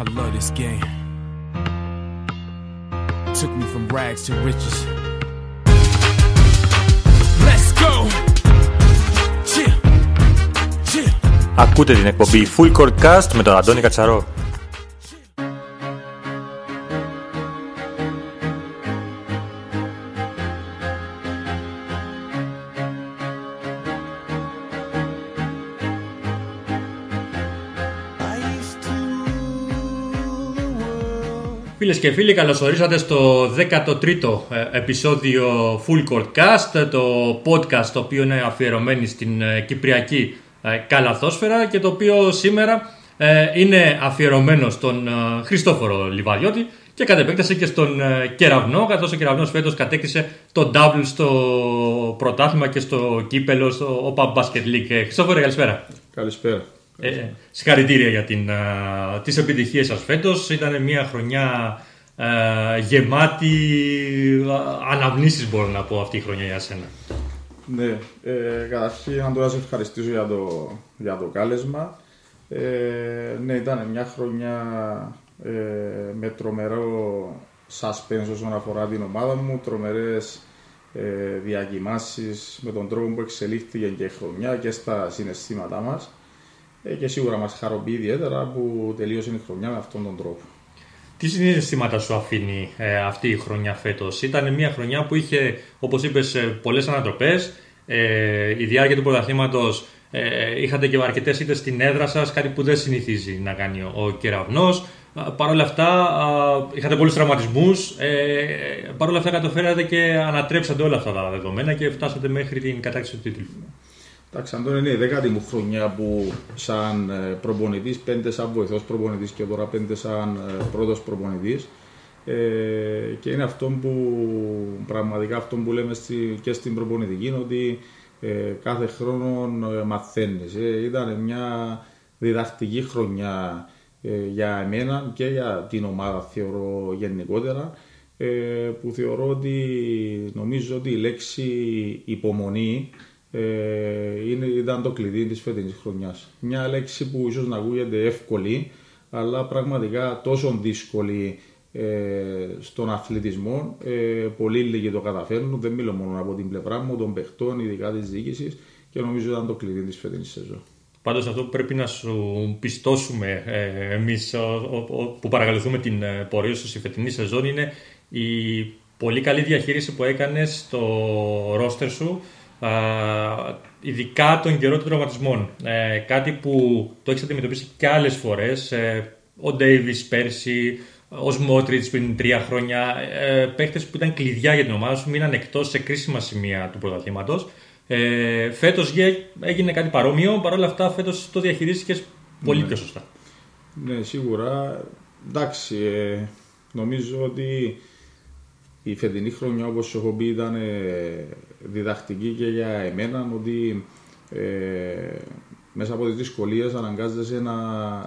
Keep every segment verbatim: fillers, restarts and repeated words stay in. I love this game. Took me from rags to riches. Let's go. Chill. Chill. Ακούτε την εκπομπή Full Court Cast με τον Αντώνη Κατσαρό. Φίλες και φίλοι, καλώς ορίσατε στο δέκατο τρίτο επεισόδιο Full Court Cast, το podcast το οποίο είναι αφιερωμένο στην κυπριακή καλαθόσφαιρα και το οποίο σήμερα είναι αφιερωμένο στον Χριστόφορο Λιβαδιώτη και κατ' επέκταση και στον Κεραυνό, καθώς ο Κεραυνός φέτος κατέκτησε το double στο πρωτάθλημα και στο κύπελο στο ΟΠΑΠ Basket League. Χριστόφορε, καλησπέρα. Καλησπέρα. Ε, συγχαρητήρια για την, α, τις επιτυχίες σας φέτος. Ήταν μια χρονιά α, γεμάτη αναμνήσεις, μπορώ να πω, αυτή η χρονιά για σένα. Ναι, ε, καταρχήν να τώρα σε ευχαριστήσω για το, για το κάλεσμα. ε, Ναι, ήταν μια χρονιά ε, με τρομερό suspense όσον αφορά την ομάδα μου. Τρομερές ε, διακοιμάσεις με τον τρόπο που εξελίχθηκε και η χρονιά και στα συναισθήματά μας. Και σίγουρα μας χαροποιεί ιδιαίτερα που τελείωσε η χρονιά με αυτόν τον τρόπο. Τι συναισθήματα σου αφήνει ε, αυτή η χρονιά φέτος? Ήταν μια χρονιά που είχε, όπως είπες, πολλές ανατροπές. Ε, η διάρκεια του πρωταθλήματος ε, είχατε και αρκετές ήττες στην έδρα σας, κάτι που δεν συνηθίζει να κάνει ο, ο Κεραυνός. Παρ' όλα αυτά, ε, είχατε πολλούς τραυματισμούς. Ε, Παρ' όλα αυτά, καταφέρατε και ανατρέψατε όλα αυτά τα δεδομένα και φτάσατε μέχρι την κατάκτηση του τίτλου. Εντάξει, Αντώνη, είναι η δέκατη μου χρονιά που σαν προπονητής, πέντε σαν βοηθός προπονητής και τώρα πέντε σαν πρώτος προπονητής. Ε, και είναι αυτό που πραγματικά αυτό που λέμε στη, και στην προπονητική, ότι ε, κάθε χρόνο μαθαίνεις. Ε, ήταν μια διδακτική χρονιά ε, για εμένα και για την ομάδα, θεωρώ γενικότερα, ε, που θεωρώ ότι νομίζω ότι η λέξη υπομονή Είναι, ήταν το κλειδί της φετινής χρονιάς. Μια λέξη που ίσως να ακούγεται εύκολη, αλλά πραγματικά τόσο δύσκολη ε, στον αθλητισμό. Ε, πολύ λίγοι το καταφέρνουν. Δεν μιλώ μόνο από την πλευρά μου, των παιχτών, ειδικά της διοίκησης, και νομίζω ήταν το κλειδί της φετινής σεζόν. Πάντως, αυτό που πρέπει να σου πιστώσουμε ε, εμείς που παρακολουθούμε την πορεία σου στη φετινή σεζόν είναι η πολύ καλή διαχείριση που έκανες στο ρόστερ σου, ειδικά τον καιρό των τραυματισμών. Ε, κάτι που το έχεις αντιμετωπίσει και άλλες φορές. Ε, ο Ντέιβις πέρσι, ο Σμότριτς πριν τρία χρόνια, ε, παίχτες που ήταν κλειδιά για την ομάδα σου, μείναν εκτός σε κρίσιμα σημεία του πρωταθλήματος. Ε, φέτος έγινε κάτι παρόμοιο, παρόλα αυτά φέτος το διαχειρίστηκες πολύ ναι. πιο σωστά. Ναι, σίγουρα. Εντάξει, ε, νομίζω ότι η φετινή χρονιά, όπως σου έχω πει, ήταν ε, διδακτική και για εμένα, ότι ε, μέσα από τις δυσκολίες αναγκάζεσαι να,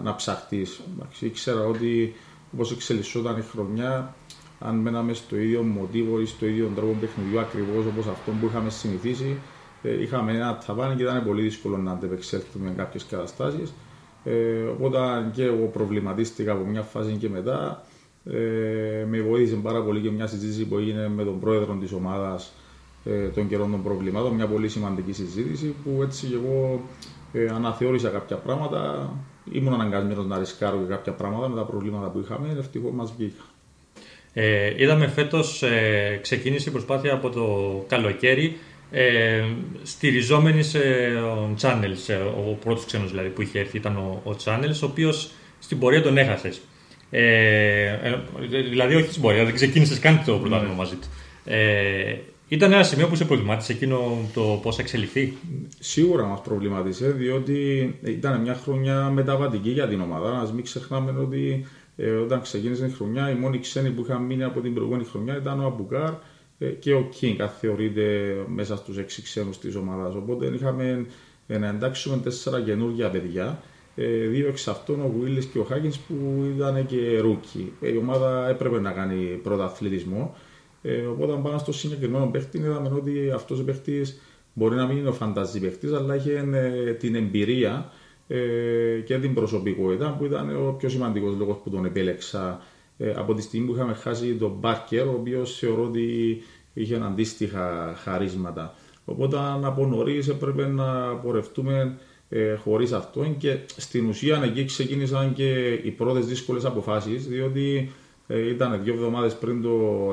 να ψαχτείς. Ήξερα ότι όπως εξελισσόταν η χρονιά, αν μέναμε στο ίδιο μοτίβο ή στο ίδιο τρόπο παιχνιδιού ακριβώς όπως αυτό που είχαμε συνηθίσει, ε, είχαμε ένα ταβάνι και ήταν πολύ δύσκολο να αντεπεξέλθουμε κάποιες καταστάσεις. Ε, οπότε και εγώ προβληματίστηκα από μια φάση και μετά. Ε, με βοήθησε πάρα πολύ και μια συζήτηση που έγινε με τον πρόεδρο της ομάδας ε, των καιρών των προβλημάτων, μια πολύ σημαντική συζήτηση που έτσι και εγώ ε, αναθεώρησα κάποια πράγματα. Ήμουν αναγκασμένος να ρισκάρω και κάποια πράγματα με τα προβλήματα που είχαμε, ευτυχώς μας βγήκα. Ε, είδαμε φέτος ε, ξεκίνησε η προσπάθεια από το καλοκαίρι ε, στηριζόμενη σε ο Τσάνελς, ε, ο πρώτος ξένος δηλαδή που είχε έρθει ήταν ο, ο Τσάνελς, ο οποίος στην πορεία τον έχασες. Ε, δηλαδή, όχι στην πορεία, δεν ξεκίνησες καν το πρωτάθλημα mm. μαζί του. Ε, ήταν ένα σημείο που σε προβλημάτισε εκείνο το πώς θα εξελιχθεί? Σίγουρα μας προβλημάτισε, διότι ήταν μια χρονιά μεταβατική για την ομάδα. Να μην ξεχνάμε ότι ε, όταν ξεκίνησε η χρονιά, οι μόνοι ξένοι που είχαν μείνει από την προηγούμενη χρονιά ήταν ο Αμπουκάρ ε, και ο Κίνκα, θεωρείται μέσα στους έξι ξένους της ομάδας. Οπότε είχαμε ε, να εντάξουμε τέσσερα καινούργια παιδιά. Δύο εξ αυτών, ο Γουίλις και ο Χάγκινς, που ήταν και ρούκι. Η ομάδα έπρεπε να κάνει πρωταθλητισμό. Οπότε, πάνω στο συγκεκριμένο παίχτη, είδαμε ότι αυτός ο παίχτης μπορεί να μην είναι ο φανταζή παίχτης, αλλά είχε την εμπειρία ε, και την προσωπικότητα που ήταν ο πιο σημαντικός λόγος που τον επέλεξα. Ε, από τη στιγμή που είχαμε χάσει τον Μπάκερ, ο οποίος θεωρώ ότι είχε αντίστοιχα χαρίσματα. Οπότε από νωρίς έπρεπε να πορευτούμε ε, χωρίς αυτόν και στην ουσία εκεί ξεκίνησαν και οι πρώτες δύσκολες αποφάσεις, διότι ε, ήταν δύο εβδομάδες πριν το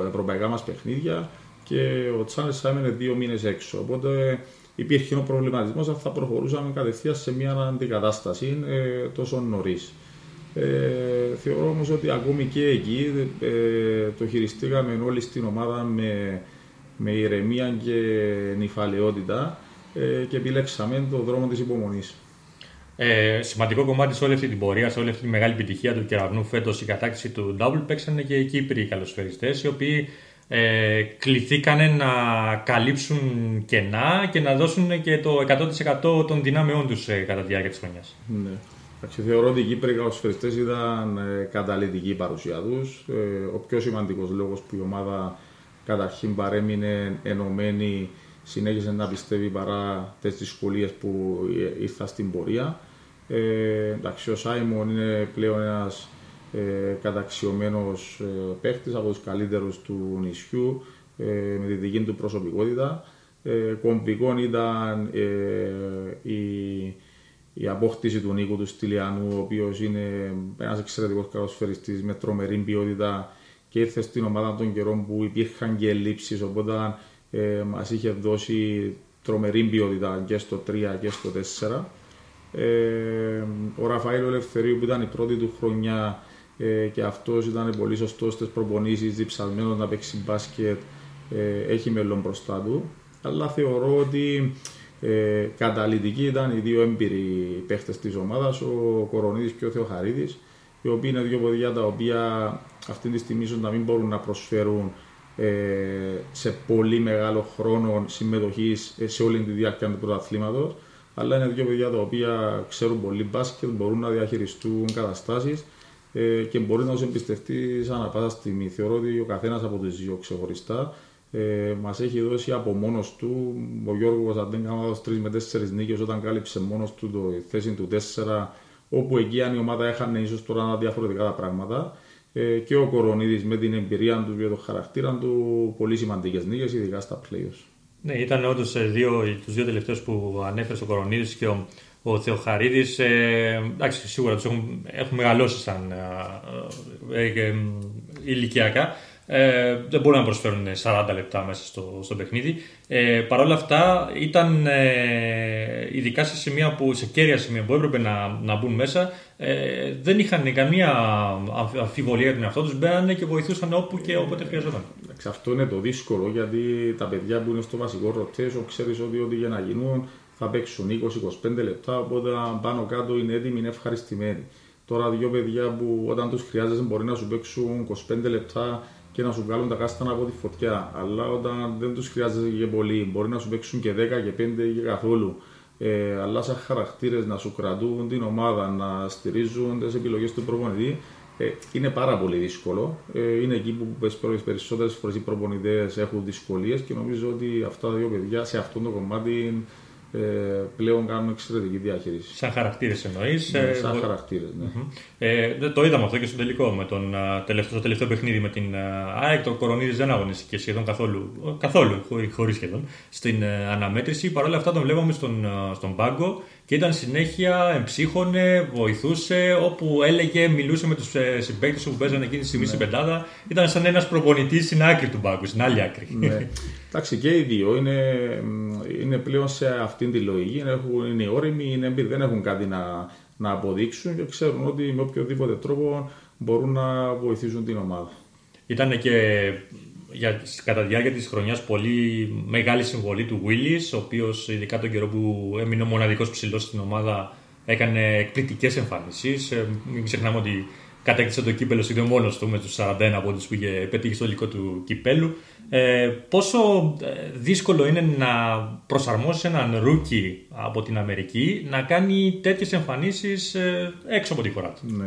ευρωπαϊκά μας παιχνίδια και ο Τσάνελς θα έμενε δύο μήνες έξω. Οπότε υπήρχε ο προβληματισμός αν θα προχωρούσαμε κατευθείαν σε μια αντικατάσταση ε, τόσο νωρίς. Ε, θεωρώ όμως ότι ακόμη και εκεί ε, το χειριστήκαμε όλοι στην ομάδα με, με ηρεμία και νυφαλαιότητα ε, και επιλέξαμε τον δρόμο της υπομονής. Ε, σημαντικό κομμάτι σε όλη αυτή την πορεία, σε όλη αυτή τη μεγάλη επιτυχία του Κεραυνού φέτος, η κατάκτηση του Double, παίξανε και οι Κύπροι καλοσφαιριστές, οι οποίοι ε, κληθήκανε να καλύψουν κενά και να δώσουν και το εκατό τοις εκατό των δυνάμεών τους ε, κατά τη διάρκεια της χρονιάς. Ναι. Θεωρώ ότι οι Κύπροι καλοσφαιριστές ήταν καταλυτική η παρουσία τους. Ο πιο σημαντικός λόγος που η ομάδα καταρχήν παρέμεινε ενωμένη, συνέχισε να πιστεύει παρά τις δυσκολίες που ήρθαν στην πορεία. Εντάξει, ο Σάιμον είναι πλέον ένας καταξιωμένος παίχτης από τους καλύτερους του νησιού με τη δική του προσωπικότητα. Κομβικό ήταν η η απόκτηση του Νίκου του Στυλιανού, ο οποίος είναι ένας εξαιρετικός καλοσφαιριστής με τρομερή ποιότητα και ήρθε στην ομάδα των καιρών που υπήρχαν και ελλείψεις, οπότε ε, μας είχε δώσει τρομερή ποιότητα και στο τρία και στο τέσσερα. Ε, ο Ραφαήλ Ελευθερίου που ήταν η πρώτη του χρονιά ε, και αυτός ήταν πολύ σωστός στις προπονήσεις, διψαλμένος να παίξει μπάσκετ, ε, έχει μέλλον μπροστά του, αλλά θεωρώ ότι Ε, καταλυτικοί ήταν οι δύο έμπειροι παίχτες της ομάδας, ο Κορονίδης και ο Θεοχαρίδης, οι οποίοι είναι δύο παιδιά τα οποία αυτή τη στιγμή ίσως να μην μπορούν να προσφέρουν ε, σε πολύ μεγάλο χρόνο συμμετοχής ε, σε όλη τη διάρκεια του πρωταθλήματος, αλλά είναι δύο παιδιά τα οποία ξέρουν πολύ μπάσκετ, μπορούν να διαχειριστούν καταστάσεις ε, και μπορεί να τους εμπιστευτεί σαν πάσα στιγμή. Θεωρώ ότι ο καθένας από τους δύο ξεχωριστά Ε, μας έχει δώσει από μόνος του. Ο Γιώργος αν δεν κάνω τρεις με τέσσερις νίκες όταν κάλυψε μόνος του το, η θέση του τέσσερα, όπου εκεί αν η ομάδα έχανε ίσως τώρα διαφορετικά τα πράγματα, ε, και ο Κορονίδης με την εμπειρία του και το χαρακτήρα του, πολύ σημαντικές νίκες ειδικά στα playoffs. Ναι, ήταν όντως δύο, τους δύο τελευταίους που ανέφερε ο Κορονίδης και ο, ο Θεοχαρίδης. ε, εντάξει, σίγουρα τους έχουν, έχουν μεγαλώσει σαν ε, ε, ε, ηλικιακά. Ε, δεν μπορούν να προσφέρουν σαράντα λεπτά μέσα στο, στο παιχνίδι. Ε, Παρ' όλα αυτά ήταν ε, ειδικά σε, σημεία που, σε κέρια σημεία που έπρεπε να, να μπουν μέσα, ε, δεν είχαν καμία αμφιβολία για τον εαυτό τους, μπαίνανε και βοηθούσαν όπου και όποτε χρειαζόταν. Ε, αυτό είναι το δύσκολο, γιατί τα παιδιά που είναι στο βασικό rotation ξέρεις ότι ό,τι για να γίνουν θα παίξουν είκοσι με είκοσι πέντε λεπτά, οπότε πάνω κάτω είναι έτοιμοι, είναι ευχαριστημένοι. Τώρα δύο παιδιά που όταν τους χρειάζεσαι μπορεί να σου παίξουν είκοσι πέντε λεπτά και να σου βγάλουν τα κάστανα από τη φωτιά. Αλλά όταν δεν τους χρειάζεσαι και πολύ, μπορεί να σου παίξουν και δέκα και πέντε και καθόλου. Ε, αλλά σαν χαρακτήρες να σου κρατούν την ομάδα, να στηρίζουν τις επιλογές του προπονητή, ε, είναι πάρα πολύ δύσκολο. Ε, είναι εκεί που περισσότερες φορές οι προπονητές έχουν δυσκολίες και νομίζω ότι αυτά τα δύο παιδιά σε αυτό το κομμάτι Ε, πλέον κάνουν εξαιρετική διαχείριση. Σαν χαρακτήρες εννοείς. Ναι, σαν ε, χαρακτήρες, ναι. Ε, το είδαμε αυτό και στο τελικό, με τον, το τελευταίο παιχνίδι με την ΑΕΚ. Το Κορονίδης δεν αγωνίστηκε σχεδόν καθόλου, καθόλου χωρίς σχεδόν, στην αναμέτρηση. Παρ' όλα αυτά τον βλέπαμε στον, στον πάγκο και ήταν συνέχεια, εμψύχωνε, βοηθούσε, όπου έλεγε, μιλούσε με τους συμπαίκτες που παίζανε εκείνη τη στιγμή, ναι, στην πεντάδα. Ήταν σαν ένας προπονητής στην άκρη του μπάγκου, στην άλλη άκρη. Ναι. Εντάξει, και οι δύο είναι, είναι πλέον σε αυτήν τη λογική. Έχουν, είναι όριμοι, είναι, δεν έχουν κάτι να, να αποδείξουν και ξέρουν ότι με οποιοδήποτε τρόπο μπορούν να βοηθήσουν την ομάδα. Ήταν και για, κατά τη διάρκεια της χρονιάς πολύ μεγάλη συμβολή του Γουίλις, ο οποίος ειδικά τον καιρό που έμεινε ο μοναδικός ψηλός στην ομάδα έκανε εκπληκτικές εμφανίσεις. Μην ξεχνάμε ότι κατέκτησε το κύπελο σχεδόν μόνος του με τους σαράντα ένα πόντους που είχε πετύχει στο τελικό του κυπέλου. Ε, πόσο δύσκολο είναι να προσαρμόσει έναν ρούκι από την Αμερική να κάνει τέτοιες εμφανίσεις ε, έξω από τη χώρα του. Ναι.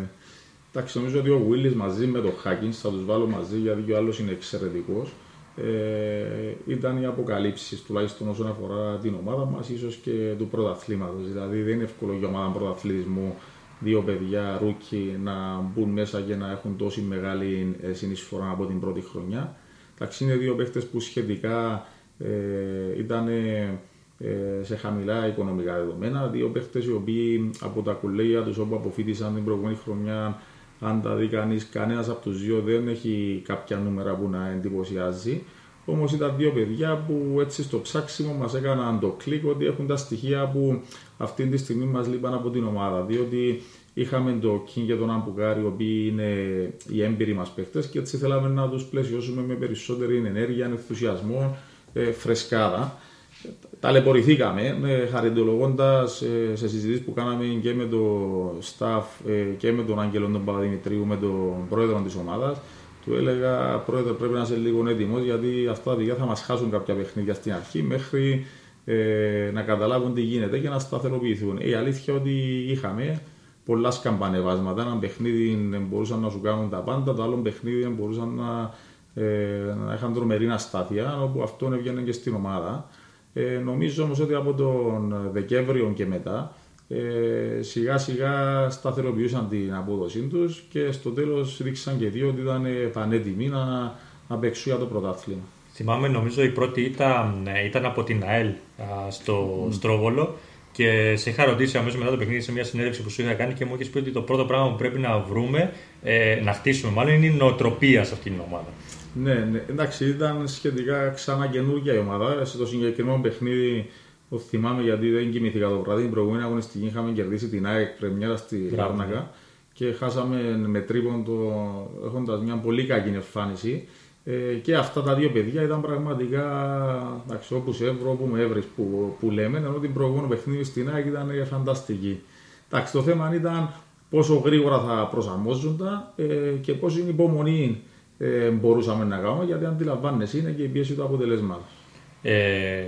Εντάξει, νομίζω ότι ο Γουίλις μαζί με τον Χάγκινς, θα τους βάλω μαζί γιατί ο άλλος είναι εξαιρετικός, Ε, ήταν οι αποκαλύψεις, τουλάχιστον όσον αφορά την ομάδα μας, ίσως και του πρωταθλήματος. Δηλαδή δεν είναι εύκολο για ομάδα πρωταθλητισμού δύο παιδιά ρούκι να μπουν μέσα και να έχουν τόση μεγάλη συνεισφορά από την πρώτη χρονιά. Εντάξει, είναι δύο παίχτες που σχετικά ε, ήταν ε, σε χαμηλά οικονομικά δεδομένα, δύο παίχτες οι οποίοι από τα κολέγια τους όπου αποφοίτησαν την προηγούμενη χρονιά, αν τα δει κανείς, κανένας από τους δύο δεν έχει κάποια νούμερα που να εντυπωσιάζει. Όμως ήταν δύο παιδιά που έτσι στο ψάξιμο μας έκαναν το κλικ ότι έχουν τα στοιχεία που αυτή τη στιγμή μας λείπαν από την ομάδα. Διότι είχαμε τον Κίνκα και τον Αμπουκάρ, οι οποίοι είναι οι έμπειροι μας παίχτες, και έτσι θέλαμε να τους πλαισιώσουμε με περισσότερη ενέργεια, ενθουσιασμό, ε, φρεσκάδα. Ταλαιπωρηθήκαμε, χαριτολογώντας σε συζητήσεις που κάναμε και με τον staff και με τον Άγγελο τον Παπαδημητρίου, με τον πρόεδρο της ομάδας. Του έλεγα: πρόεδρε, πρέπει να είσαι λίγο έτοιμος, γιατί αυτά τα παιδιά θα μας χάσουν κάποια παιχνίδια στην αρχή μέχρι ε, να καταλάβουν τι γίνεται και να σταθεροποιηθούν. Η αλήθεια ότι είχαμε πολλά σκαμπανεβάσματα. Ένα παιχνίδι μπορούσαν να σου κάνουν τα πάντα, το άλλο παιχνίδι μπορούσαν να, ε, να είχαν τρομερή αστάθεια, όπου αυτό έβγαινε και στην ομάδα. Ε, νομίζω όμως ότι από τον Δεκέμβριο και μετά ε, σιγά σιγά σταθεροποιούσαν την απόδοσή τους και στο τέλος δείξαν και δύο ότι ήταν πανέτοιμοι να, να παίξουν για το πρωτάθλημα. Θυμάμαι, νομίζω η πρώτη ήταν, ήταν από την Α Ε Λ στο mm. Στρόβολο, και σε είχα ρωτήσει αμέσως μετά το παιχνίδι σε μια συνέντευξη που σου είχα κάνει και μου είχες πει ότι το πρώτο πράγμα που πρέπει να βρούμε, ε, να χτίσουμε μάλλον, είναι η νοοτροπία σε αυτήν την ομάδα. Ναι, ναι, εντάξει, ήταν σχετικά ξανά καινούργια η ομάδα. Στο συγκεκριμένο παιχνίδι, το θυμάμαι γιατί δεν κοιμήθηκα το βράδυ. Την προηγούμενη αγωνιστική είχαμε κερδίσει την ΑΕΚ πρεμιέρα στη Λάρνακα και χάσαμε με τρίποντο, έχοντας μια πολύ κακή εμφάνιση. Ε, και αυτά τα δύο παιδιά ήταν πραγματικά, εντάξει, όπου σε έβρω, όπου με έβρεις που, που λέμε, ενώ την προηγούμενη παιχνίδι στην ΑΕΚ ήταν φανταστική. Εντάξει, το θέμα ήταν πόσο γρήγορα θα προσαρμόζονταν ε, και πόση υπομονή Ε, μπορούσαμε να κάνουμε, γιατί αντιλαμβάνεσαι είναι και η πίεση του αποτελέσματος. Ε,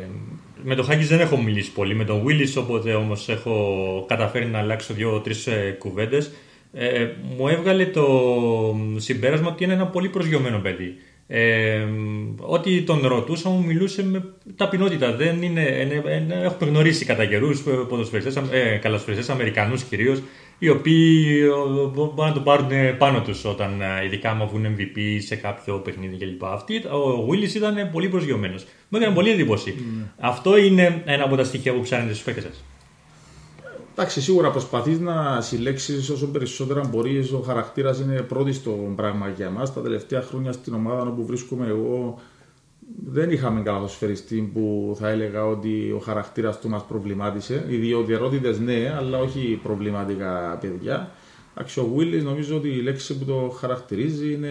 με τον Χάγκινς δεν έχω μιλήσει πολύ, με τον Γουίλις όποτε όμως έχω καταφέρει να αλλάξω δύο-τρεις ε, κουβέντες, ε, μου έβγαλε το συμπέρασμα ότι είναι ένα πολύ προσγειωμένο παιδί. Ε, ότι τον ρωτούσα μου μιλούσε με ταπεινότητα. Δεν είναι, είναι, είναι, έχουμε γνωρίσει κατά καιρούς ποδοσφαιριστές, ε, καλοσφαιριστές Αμερικανούς κυρίως, οι οποίοι μπορούν να το πάρουν πάνω τους όταν, ειδικά άμα βγουν εμ βι πι σε κάποιο παιχνίδι κλπ. Αυτή, ο Willis ήταν πολύ προσγειωμένος. Μου έκανε πολύ εντύπωση. Mm. Αυτό είναι ένα από τα στοιχεία που ψάχνετε στους φέκες σας. Εντάξει, σίγουρα προσπαθείς να συλλέξεις όσο περισσότερα μπορείς. Ο χαρακτήρας είναι πρώτη στο πράγμα για μας. Τα τελευταία χρόνια στην ομάδα όπου βρίσκομαι εγώ δεν είχαμε καλαθοσφαιριστή που θα έλεγα ότι ο χαρακτήρας του μας προβλημάτισε. Ιδιαιτερότητες ναι, αλλά όχι προβληματικά παιδιά. Εντάξει, ο Willis νομίζω ότι η λέξη που το χαρακτηρίζει είναι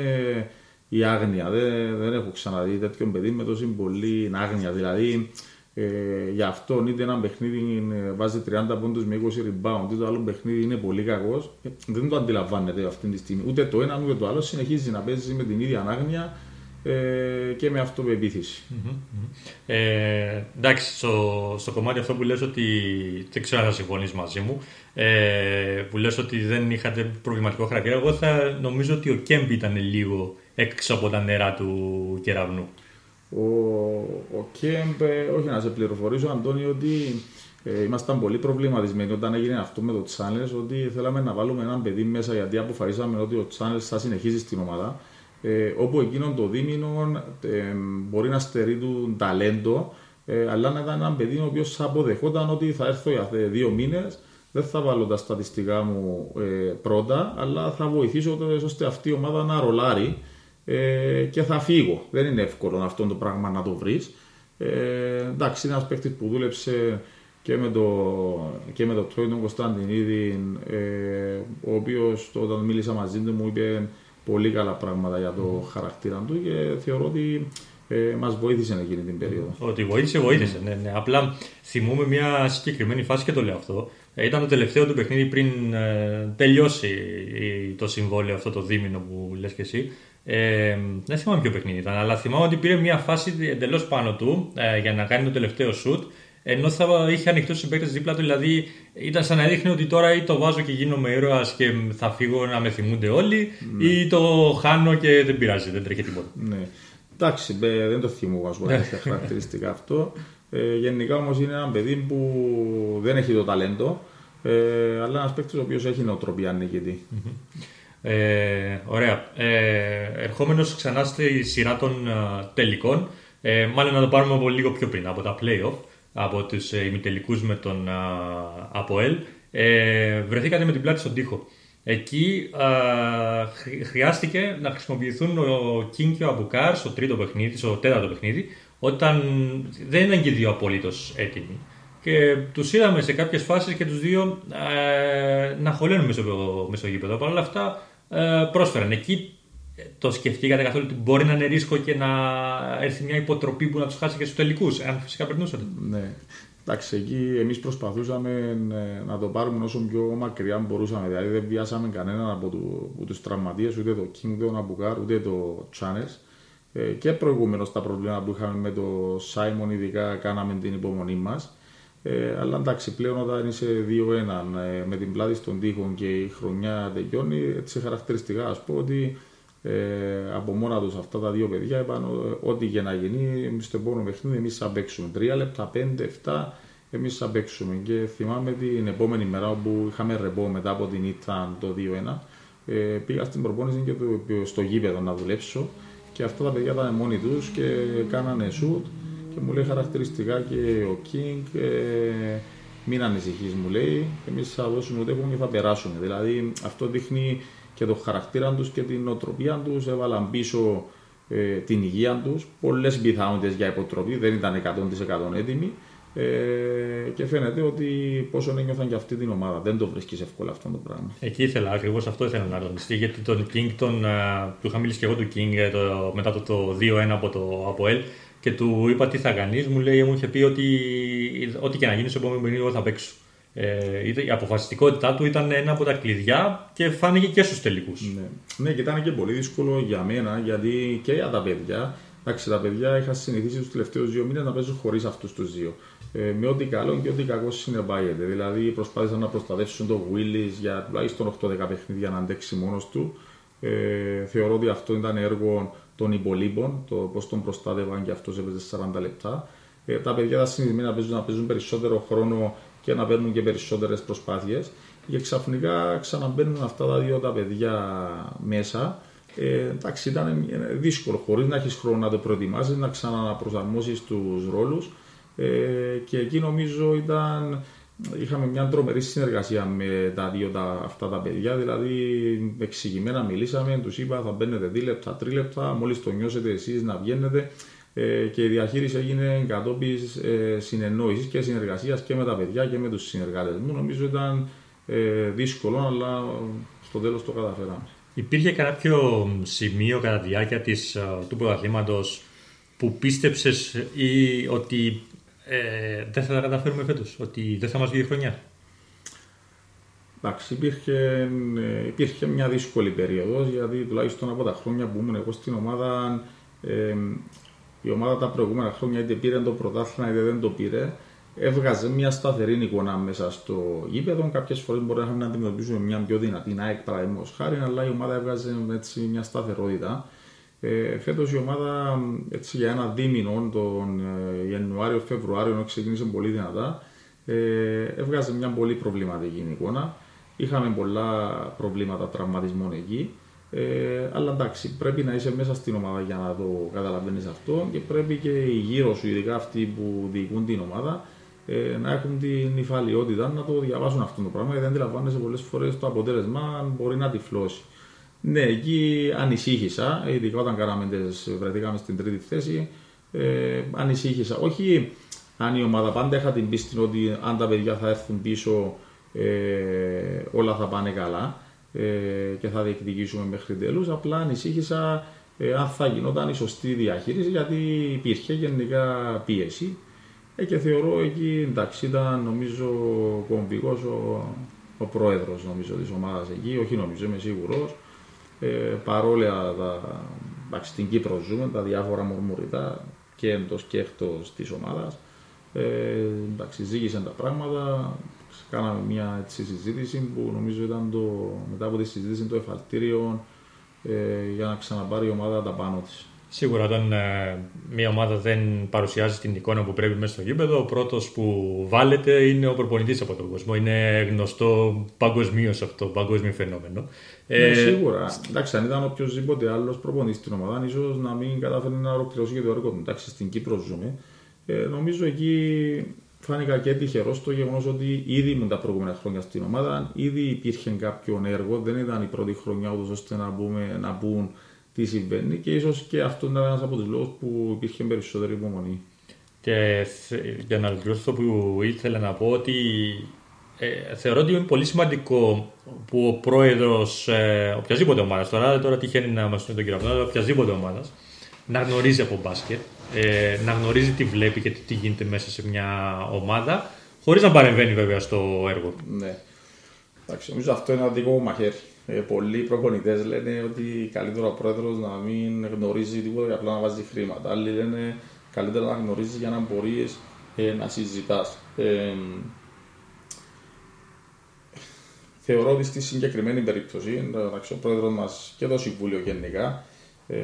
η άγνοια. Δεν, δεν έχω ξαναδεί τέτοιον παιδί με τόση πολύ άγνοια. Δηλαδή, Ε, γι' αυτό είτε ένα παιχνίδι βάζει τριάντα πόντους με είκοσι rebound, είτε το άλλο παιχνίδι είναι πολύ κακός, ε, δεν το αντιλαμβάνεται αυτή τη στιγμή. Ούτε το ένα ούτε το άλλο, συνεχίζει να παίζει με την ίδια άγνοια ε, και με αυτοπεποίθηση. Mm-hmm, mm-hmm. Ε, εντάξει, στο, στο κομμάτι αυτό που λες ότι δεν ξέρω αν θα συμφωνείς μαζί μου, ε, που λες ότι δεν είχατε προβληματικό χαρακτήρα, εγώ θα νομίζω ότι ο Κέμπι ήταν λίγο έξω από τα νερά του Κεραυνού. Ο, ο Κέμπ, όχι να σε πληροφορήσω, Αντώνη, ότι ε, ήμασταν πολύ προβληματισμένοι όταν έγινε αυτό με το Τσάνελς, ότι θέλαμε να βάλουμε έναν παιδί μέσα, γιατί αποφασίσαμε ότι ο Τσάνελς θα συνεχίζει στην ομάδα, ε, όπου εκείνον το δίμηνο ε, μπορεί να στερεί του ταλέντο, ε, αλλά να ήταν έναν παιδί ο οποίος αποδεχόταν ότι θα έρθω για δύο μήνες, δεν θα βάλω τα στατιστικά μου ε, πρώτα, αλλά θα βοηθήσω ώστε αυτή η ομάδα να ρολάρει και θα φύγω. Δεν είναι εύκολο αυτό το πράγμα να το βρεις. Ε, εντάξει, είναι ένας παίκτης που δούλεψε και με τον το Τόνι Κωνσταντινίδη, ε, ο οποίος όταν μίλησα μαζί του μου είπε πολύ καλά πράγματα για το mm. χαρακτήρα του και θεωρώ ότι ε, μας βοήθησε εκείνη την περίοδο. Ότι βοήθησε, βοήθησε. Mm. Ναι, ναι. Απλά θυμούμε μια συγκεκριμένη φάση και το λέω αυτό. Ήταν το τελευταίο του παιχνίδι πριν ε, τελειώσει το συμβόλαιο αυτό το δίμηνο που λες και εσύ. Ε, δεν θυμάμαι ποιο παιχνίδι ήταν, αλλά θυμάμαι ότι πήρε μια φάση εντελώς πάνω του ε, για να κάνει το τελευταίο σουτ, ενώ θα είχε ανοιχτούς συμπαίκτες δίπλα του, δηλαδή ήταν σαν να δείχνει ότι τώρα ή το βάζω και γίνομαι ήρωας και θα φύγω να με θυμούνται όλοι, ναι, ή το χάνω και δεν πειράζει, δεν τρέχει τίποτα. Ναι. Εντάξει, δεν το θυμούμαι τα χαρακτηριστικά αυτό. Ε, γενικά όμως είναι ένα παιδί που δεν έχει το ταλέντο, ε, αλλά ένας παίκτης ο οποίος έχει νοοτροπία νικητή. Ε, ωραία. Ε, ερχόμενος ξανά στη σειρά των uh, τελικών, ε, μάλλον να το πάρουμε από λίγο πιο πριν, από τα play-off, από τους ε, ημιτελικούς με τον uh, ΑΠΟΕΛ, ε, βρεθήκατε με την πλάτη στον τοίχο. Εκεί α, χρειάστηκε να χρησιμοποιηθούν ο Κίνκα και ο Αμπουκάρ στο τρίτο παιχνίδι, στο τέταρτο παιχνίδι, όταν δεν ήταν και οι δύο απολύτως έτοιμοι. Και τους είδαμε σε κάποιες φάσεις και τους δύο ε, να χωλένουν μεσογείπεδο. Παρ' όλα αυτά ε, πρόσφεραν. Εκεί το σκεφτήκατε καθόλου ότι μπορεί να είναι ρίσκο και να έρθει μια υποτροπή που να τους χάσει και στους τελικούς, αν φυσικά περνούσατε? Ναι. Εντάξει, εκεί εμείς προσπαθούσαμε να το πάρουμε όσο πιο μακριά μπορούσαμε. Δηλαδή δεν βιάσαμε κανέναν από τους τραυματίες, ούτε το King, ούτε τον Αμπουκάρ, ούτε το Τσάνελς. Και προηγούμενος τα προβλήματα που είχαμε με το Σάιμον, ειδικά κάναμε την υπομονή μας. Αλλά εντάξει, πλέον όταν είσαι δύο ένα με την πλάτη στον τοίχο και η χρονιά τελειώνει, έτσι χαρακτηριστικά ας πω ότι Ε, από μόνα τους αυτά τα δύο παιδιά είπαν ό,τι και να γίνει, εμείς το επόμενο παιχνίδι εμείς θα παίξουμε. Τρία λεπτά, πέντε, εφτά, εμείς θα παίξουμε. Και θυμάμαι την επόμενη μέρα όπου είχαμε ρεπό μετά από την ΕΘΑ το δύο ένα, ε, πήγα στην προπόνηση και το, στο γήπεδο να δουλέψω και αυτά τα παιδιά ήταν μόνοι τους και κάνανε shoot και μου λέει χαρακτηριστικά και ο King, ε, μην ανησυχείς, μου λέει, εμείς θα δώσουμε ούτε και θα περάσουμε. Δηλαδή αυτό δείχνει και το χαρακτήρα τους και την νοοτροπία τους, έβαλαν πίσω ε, την υγεία τους, πολλές πιθανότητες για υποτροπή, δεν ήταν εκατό τοις εκατό έτοιμοι ε, και φαίνεται ότι πόσο ένιωθαν και αυτή την ομάδα, δεν το βρίσκεις εύκολα αυτό το πράγμα. Εκεί ήθελα, ακριβώς αυτό ήθελα να ρωτήσω, γιατί τον King, τον, του είχα μιλήσει και εγώ του King το, μετά το, το δύο ένα από το ΑΠΟΕΛ και του είπα τι θα κάνεις, μου λέει, μου είχε πει ότι ό,τι και να γίνει στο επόμενο μήνυμα θα παίξω. Ε, η αποφασιστικότητά του ήταν ένα από τα κλειδιά και φάνηκε και στους τελικούς. Ναι, ναι, και ήταν και πολύ δύσκολο για μένα γιατί και για τα παιδιά. Εντάξει, τα παιδιά είχα συνηθίσει τους τελευταίους δύο μήνες να παίζω χωρίς αυτούς τους δύο. Ε, με ό,τι καλό και ό,τι κακό συνεπάγεται. Δηλαδή προσπάθησαν να προστατεύσουν τον Γουίλις για τουλάχιστον οκτώ δέκα παιχνίδια να αντέξει μόνος του. Ε, θεωρώ ότι αυτό ήταν έργο των υπολείπων, το πώς τον προστάτευαν και αυτός έπαιζε σαράντα λεπτά. Ε, τα παιδιά ήταν συνηθισμένα να παίζουν, να παίζουν περισσότερο χρόνο και να παίρνουν και περισσότερες προσπάθειες. Και ξαφνικά ξαναμπαίνουν αυτά τα δύο τα παιδιά μέσα. Ε, εντάξει, ήταν δύσκολο, χωρίς να έχεις χρόνο να το προετοιμάσεις, να ξαναπροσαρμόσεις τους ρόλους. Ε, και εκεί νομίζω ήταν, είχαμε μια τρομερή συνεργασία με τα δύο τα, αυτά τα παιδιά. Δηλαδή, εξηγημένα μιλήσαμε, τους είπα θα μπαίνετε δύο λεπτά, τρία λεπτά, μόλις το νιώσετε εσείς να βγαίνετε. Και η διαχείριση έγινε κατόπιν συνεννόησης και συνεργασίας και με τα παιδιά και με τους συνεργάτες μου. Νομίζω ήταν δύσκολο, αλλά στο τέλος το καταφέραμε. Υπήρχε κάποιο σημείο κατά τη διάρκεια της, του πρωταθλήματος που πίστεψες ή ότι ε, δεν θα τα καταφέρουμε φέτος, ότι δεν θα μας βγει η χρονιά? Εντάξει, υπήρχε, υπήρχε μια δύσκολη περίοδος, γιατί τουλάχιστον από τα χρόνια που ήμουν εγώ στην ομάδα ε, η ομάδα τα προηγούμενα χρόνια είτε πήρε το πρωτάθλημα είτε δεν το πήρε, έβγαζε μια σταθερή εικόνα μέσα στο γήπεδο. Κάποιες φορές μπορούμε να αντιμετωπίσουμε μια πιο δυνατή ΑΕΚ παραδείγματος χάρη, αλλά η ομάδα έβγαζε έτσι μια σταθερότητα. Ε, φέτος η ομάδα έτσι, για ένα δίμηνο, τον ε, Ιανουάριο-Φεβρουάριο, ενώ ξεκίνησε πολύ δυνατά, ε, έβγαζε μια πολύ προβληματική εικόνα. Είχαμε πολλά προβλήματα τραυματισμών εκεί. Ε, αλλά εντάξει, πρέπει να είσαι μέσα στην ομάδα για να το καταλαβαίνεις αυτό και πρέπει και οι γύρω σου, ειδικά αυτοί που διοικούν την ομάδα, ε, να έχουν την υφαλιότητα να το διαβάσουν αυτό το πράγμα, γιατί δεν αντιλαμβάνεσαι πολλές φορές το αποτέλεσμα μπορεί να τυφλώσει. Ναι, εκεί ανησύχησα, ειδικά όταν κάναμε τις, βρεθήκαμε στην τρίτη θέση, ε, ανησύχησα. Όχι αν η ομάδα, πάντα είχα την πίστη ότι αν τα παιδιά θα έρθουν πίσω ε, όλα θα πάνε καλά και θα διεκδικήσουμε μέχρι τέλους. Απλά ανησύχησα ε, αν θα γινόταν η σωστή διαχείριση, γιατί υπήρχε γενικά πίεση ε, και θεωρώ εκεί εντάξει ήταν νομίζω κομβικός ο, ο πρόεδρος νομίζω της ομάδας εκεί, όχι νομίζω, είμαι σίγουρος, ε, παρόλα τα, εντάξει, στην Κύπρο ζούμε τα διάφορα μορμουρητά και εντός και εκτός της ομάδας, ε, εντάξει, ζήγησαν τα πράγματα. Κάναμε μια έτσι, συζήτηση που νομίζω ήταν το, μετά από τη συζήτηση το εφαλτήριο ε, για να ξαναπάρει η ομάδα τα πάνω της. Σίγουρα όταν ε, μια ομάδα δεν παρουσιάζει την εικόνα που πρέπει μέσα στο γήπεδο, ο πρώτος που βάλεται είναι ο προπονητής από τον κόσμο. Είναι γνωστό παγκοσμίως αυτό, παγκόσμιο φαινόμενο. Ναι, ε, σίγουρα. Εντάξει, αν ήταν οποιοδήποτε άλλος προπονητής στην ομάδα, ίσως να μην κατάφερε να ολοκληρώσει και το έργο του. Εντάξει, στην Κύπρο ζούμε. Ε, νομίζω εκεί φάνηκα και τυχερός στο γεγονός ότι ήδη ήμουν τα προηγούμενα χρόνια στην ομάδα, ήδη υπήρχε κάποιο έργο, δεν ήταν η πρώτη χρονιά ούτως ώστε να, μπούμε, να μπουν. Τι συμβαίνει και ίσως και αυτό είναι ένας από τους λόγους που υπήρχε περισσότερη υπομονή. Και για να ολοκληρώσω αυτό που ήθελα να πω, ότι ε, θεωρώ ότι είναι πολύ σημαντικό που ο πρόεδρος ε, οποιασδήποτε ομάδας, τώρα, τώρα τυχαίνει να μας τον κύριο Απνάδο, οποιασδήποτε ομάδας, να γνωρίζει από μπάσκετ, ε, να γνωρίζει τι βλέπει και τι γίνεται μέσα σε μια ομάδα, χωρίς να παρεμβαίνει βέβαια στο έργο. Ναι. Εντάξει, νομίζω αυτό είναι ένα δικό μου μαχαίρι. Ε, πολλοί προπονητές λένε ότι καλύτερα ο πρόεδρος να μην γνωρίζει τίποτα και απλά να βάζει χρήματα. Άλλοι λένε καλύτερα να γνωρίζει για να μπορείς ε, να συζητάς. Ε, θεωρώ ότι στη συγκεκριμένη περίπτωση, ο πρόεδρος μας και το Συμβούλιο γενικά, ε,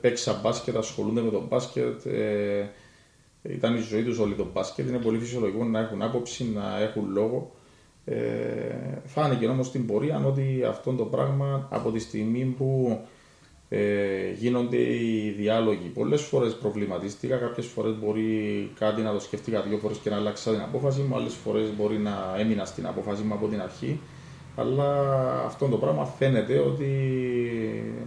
παίξα μπάσκετ, ασχολούνται με τον μπάσκετ, ε, ήταν η ζωή τους όλοι τον μπάσκετ, είναι πολύ φυσιολογικό να έχουν άποψη, να έχουν λόγο. Ε, φάνηκε όμως στην πορεία ότι αυτό το πράγμα από τη στιγμή που ε, γίνονται οι διάλογοι πολλές φορές προβληματίστηκα, κάποιες φορές μπορεί κάτι να το σκεφτήκα δύο φορές και να αλλάξα την απόφαση μου, άλλες φορές μπορεί να έμεινα στην απόφαση μου από την αρχή, αλλά αυτό το πράγμα φαίνεται ότι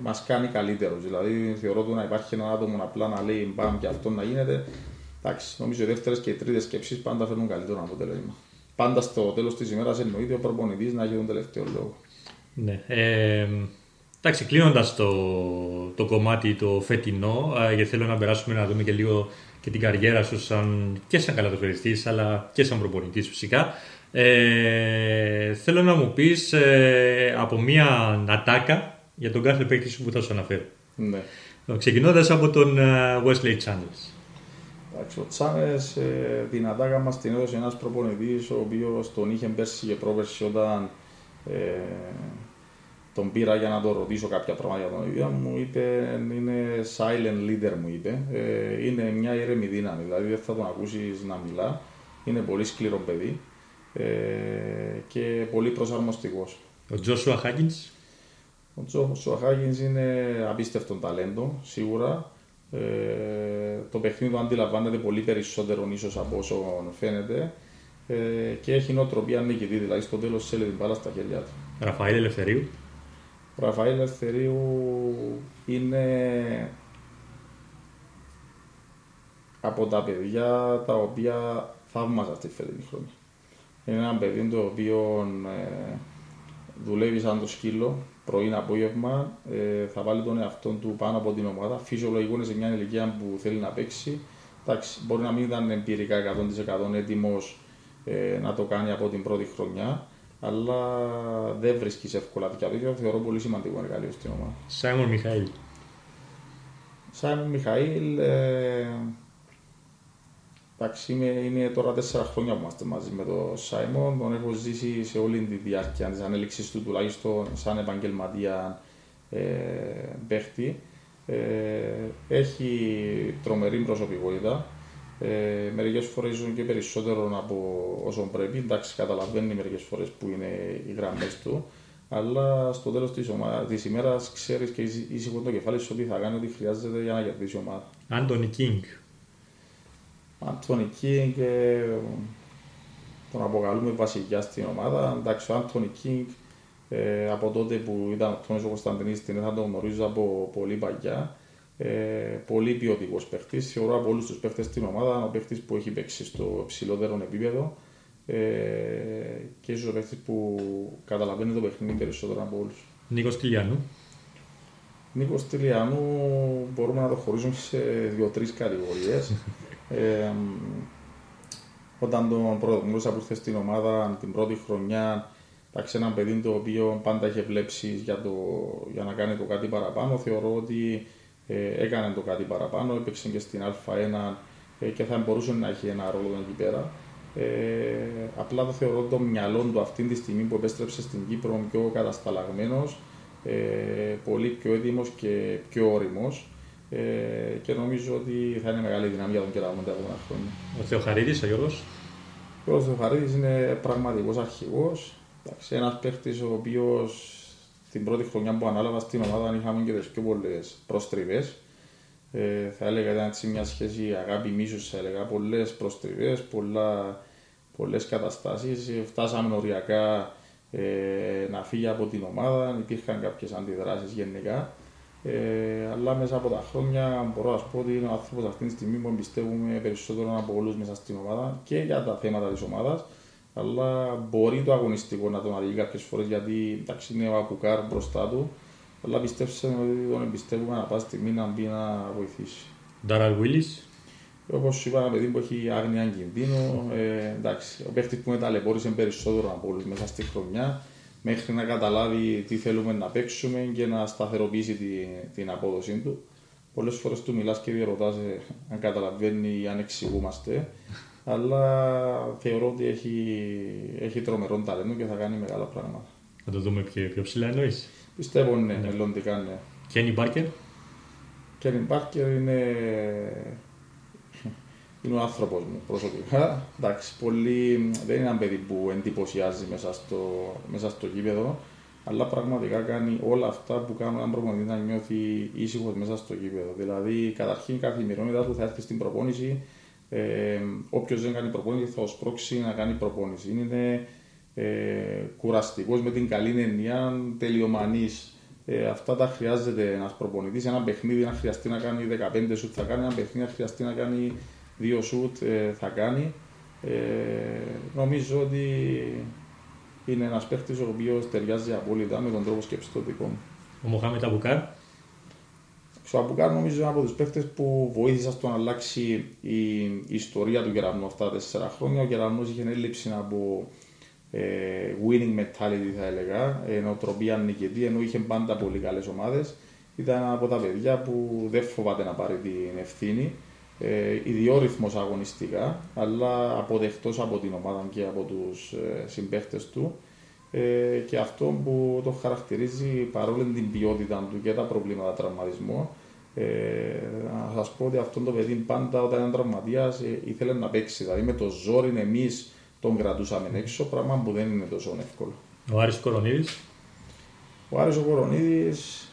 μας κάνει καλύτερος. Δηλαδή θεωρώ το να υπάρχει ένα άτομο απλά να λέει μπαμ και αυτό να γίνεται, εντάξει, νομίζω οι δεύτερες και οι τρίτες σκέψεις πάντα φέρνουν καλύτερο αποτέλεσμα. Πάντα στο τέλος της ημέρας εννοείται ο προπονητής να έχει τον τελευταίο λόγο. Ναι. Ε, εντάξει, κλείνοντας το, το κομμάτι το φετινό, ε, γιατί θέλω να περάσουμε να δούμε και λίγο και την καριέρα σου σαν, και σαν καλαθοσφαιριστής αλλά και σαν προπονητής φυσικά. Ε, θέλω να μου πεις ε, από μία ατάκα για τον κάθε παίκτη σου που θα σου αναφέρω. Ναι. Ξεκινώντας από τον Wesley Chandler. Ο Τσάνελς την ατάκα μας την έδωσε ένας προπονητής ο οποίος τον είχε πέρσι και πρόπερσι όταν ε, τον πήρα για να τον ρωτήσω κάποια πράγματα για τον ίδιο. Μου είπε είναι silent leader, μου είπε. Ε, είναι μια ήρεμη δύναμη, δηλαδή δεν θα τον ακούσεις να μιλά. Είναι πολύ σκληρό παιδί ε, και πολύ προσαρμοστικός. Ο Τζόσουα Χάγκινς. Ο Τζόσουα Χάγκινς είναι απίστευτο ταλέντο, σίγουρα. Ε, το παιχνίδι του αντιλαμβάνεται πολύ περισσότερο ίσως από όσο φαίνεται ε, και έχει νοοτροπία νικητή, δηλαδή στο τέλος σέλνει την μπάλα στα χέρια του. Ραφαήλ Ελευθερίου. Ραφαήλ Ελευθερίου είναι από τα παιδιά τα οποία θαύμαζα στη φετινή χρονιά. Είναι ένα παιδί το οποίο ε, δουλεύει σαν το σκύλο. Πρωί, απόγευμα, ε, θα βάλει τον εαυτό του πάνω από την ομάδα. Φυσιολογικό είναι σε μια ηλικία που θέλει να παίξει. Εντάξει, μπορεί να μην ήταν εμπειρικά εκατό τοις εκατό έτοιμος ε, να το κάνει από την πρώτη χρονιά, αλλά δεν βρίσκει εύκολα δικαιολογία. Θεωρώ πολύ σημαντικό εργαλείο στην ομάδα. Σάιμον Μιχαήλ. Σάιμον Μιχαήλ. Ε, εντάξει, είμαι, είναι τώρα τέσσερα χρόνια που είμαστε μαζί με τον Σάιμον. Τον έχω ζήσει σε όλη τη διάρκεια της ανέλυξης του, τουλάχιστον σαν επαγγελματία ε, παίχτη. Ε, έχει τρομερή προσωπικότητα. Ε, μερικές φορές ζουν και περισσότερο από όσων πρέπει. Εντάξει, καταλαβαίνει μερικές φορές που είναι οι γραμμές του. Αλλά στο τέλος της, ομα... της ημέρας ξέρεις και ήσυχο το κεφάλι σου ότι θα κάνει ό,τι χρειάζεται για να κερδίσει η ομάδα. Anton King. Αντώνι Κίνγκ, τον αποκαλούμε βασιλιά στην ομάδα. Εντάξει, ο Αντώνι Κίνγκ ε, από τότε που ήταν ο Τόνι Κωνσταντινίδης στην ΕΘΑ τον γνωρίζω από πολύ παλιά. Ε, πολύ ποιοτικός παίχτης. Θεωρώ από όλους τους παίχτες στην ομάδα ο παίχτης που έχει παίξει στο ψηλότερο επίπεδο ε, και ίσως ο παίχτης που καταλαβαίνει το παιχνίδι περισσότερο από όλους. Νίκος Τιλιανού. Νίκος Τιλιανού μπορούμε να το χωρίζουμε σε δύο-τρεις κατηγορίες. Ε, όταν τον πρωτογνώρισα που ήρθε στην ομάδα την πρώτη χρονιά, εντάξει, έναν παιδί το οποίο πάντα είχε βλέψει για, το, για να κάνει το κάτι παραπάνω, θεωρώ ότι ε, έκανε το κάτι παραπάνω, έπαιξε και στην Α1 ε, και θα μπορούσε να έχει ένα ρόλο εκεί πέρα. Ε, απλά το θεωρώ το μυαλό του αυτή τη στιγμή που επέστρεψε στην Κύπρο πιο κατασταλαγμένος, ε, πολύ πιο έτοιμος και πιο όριμος. ε, και νομίζω ότι θα είναι μεγάλη δυναμία για τον Κεραυνό τα επόμενα χρόνια. Ο Θεοχαρίδης, ο Γιώργος. Ο Θεοχαρίδης είναι πραγματικός αρχηγός. Ένας παίχτης ο οποίος την πρώτη χρονιά που ανάλαβα στην ομάδα είχαμε και τις πιο πολλές προστριβές. Ε, θα έλεγα ήταν έτσι μια σχέση αγάπη-μίσους, θα έλεγα, πολλές προστριβές, πολλά, πολλές καταστάσεις. Φτάσαμε οριακά ε, να φύγει από την ομάδα, υπήρχαν κάποιες αντιδράσεις γενικά. Ε, αλλά μέσα από τα χρόνια μπορώ να σου πω ότι είναι ο άνθρωπος αυτή τη στιγμή που εμπιστεύουμε περισσότερο από όλους μέσα στην ομάδα και για τα θέματα της ομάδας. Αλλά μπορεί το αγωνιστικό να τον αδειλεί κάποιες φορές, γιατί εντάξει, είναι ο Αμπουκάρ μπροστά του. Αλλά πιστέψαμε ότι τον εμπιστεύουμε να πάει στη στιγμή να μπει να βοηθήσει. Darar Willis. Όπως σου είπα, ένα παιδί που έχει άγνοια κινδύνου. Ε, εντάξει, ο παίχτης που με ταλαιπώρησε περισσότερο από όλους μέσα στη χρονιά, μέχρι να καταλάβει τι θέλουμε να παίξουμε και να σταθεροποιήσει την, την απόδοσή του. Πολλές φορές του μιλάς και διαρωτάς ε, αν καταλαβαίνει ή αν εξηγούμαστε. Αλλά θεωρώ ότι έχει, έχει τρομερό ταλέντο και θα κάνει μεγάλα πράγματα. Θα το δούμε πιο, πιο ψηλά, εννοείς. Πιστεύω ναι, ναι. Μελλοντικά ναι. Κένι Μπάρκερ. Κένι Μπάρκερ είναι, είναι ο άνθρωπος μου προσωπικά. Εντάξει, πολύ... δεν είναι ένα παιδί που εντυπωσιάζει μέσα στο, μέσα στο γήπεδο, αλλά πραγματικά κάνει όλα αυτά που κάνουν έναν προπονητή να νιώθει ήσυχος μέσα στο γήπεδο. Δηλαδή, καταρχήν, καθημερινότητα του θα έρθει στην προπόνηση. Ε, όποιος δεν κάνει προπόνηση θα ως πρόξει να κάνει προπόνηση. Είναι ε, κουραστικός με την καλή εννοία, τελειομανής. Ε, αυτά τα χρειάζεται ένας προπονητής. Ένα παιχνίδι να χρειαστεί να κάνει δεκαπέντε σουτ θα κάνει, ένα παιχνίδι να χρειαστεί να κάνει δύο σουτ ε, θα κάνει. Ε, νομίζω ότι είναι ένας παίκτης ο οποίος ταιριάζει απόλυτα με τον τρόπο σκέψης του δικό μου. Ο Μοχάμετ Αμπουκάρ. Ο Αμπουκάρ νομίζω είναι από τους παίχτες που βοήθησαν στο να αλλάξει η, η ιστορία του Κεραυνού αυτά τα τέσσερα χρόνια. Ο Κεραυνός είχε έλλειψη από ε, winning mentality, θα έλεγα, ε, νοοτροπία νικητή, ενώ είχε πάντα πολύ καλές ομάδες. Ήταν από τα παιδιά που δεν φοβάται να πάρει την ευθύνη, ε, ιδιόρυθμος αγωνιστικά, αλλά αποδεκτός από την ομάδα και από τους ε, συμπαίχτες του. Και αυτό που το χαρακτηρίζει παρόλο την ποιότητα του και τα προβλήματα τραυματισμού, ε, να σας πω ότι αυτό το παιδί πάντα όταν ήταν τραυματίας ε, ήθελε να παίξει, δηλαδή με το ζόρι εμείς τον κρατούσαμε έξω, πράγμα που δεν είναι τόσο εύκολο. Ο Άρης Κορονίδης. Ο Άρης ο Κορονίδης,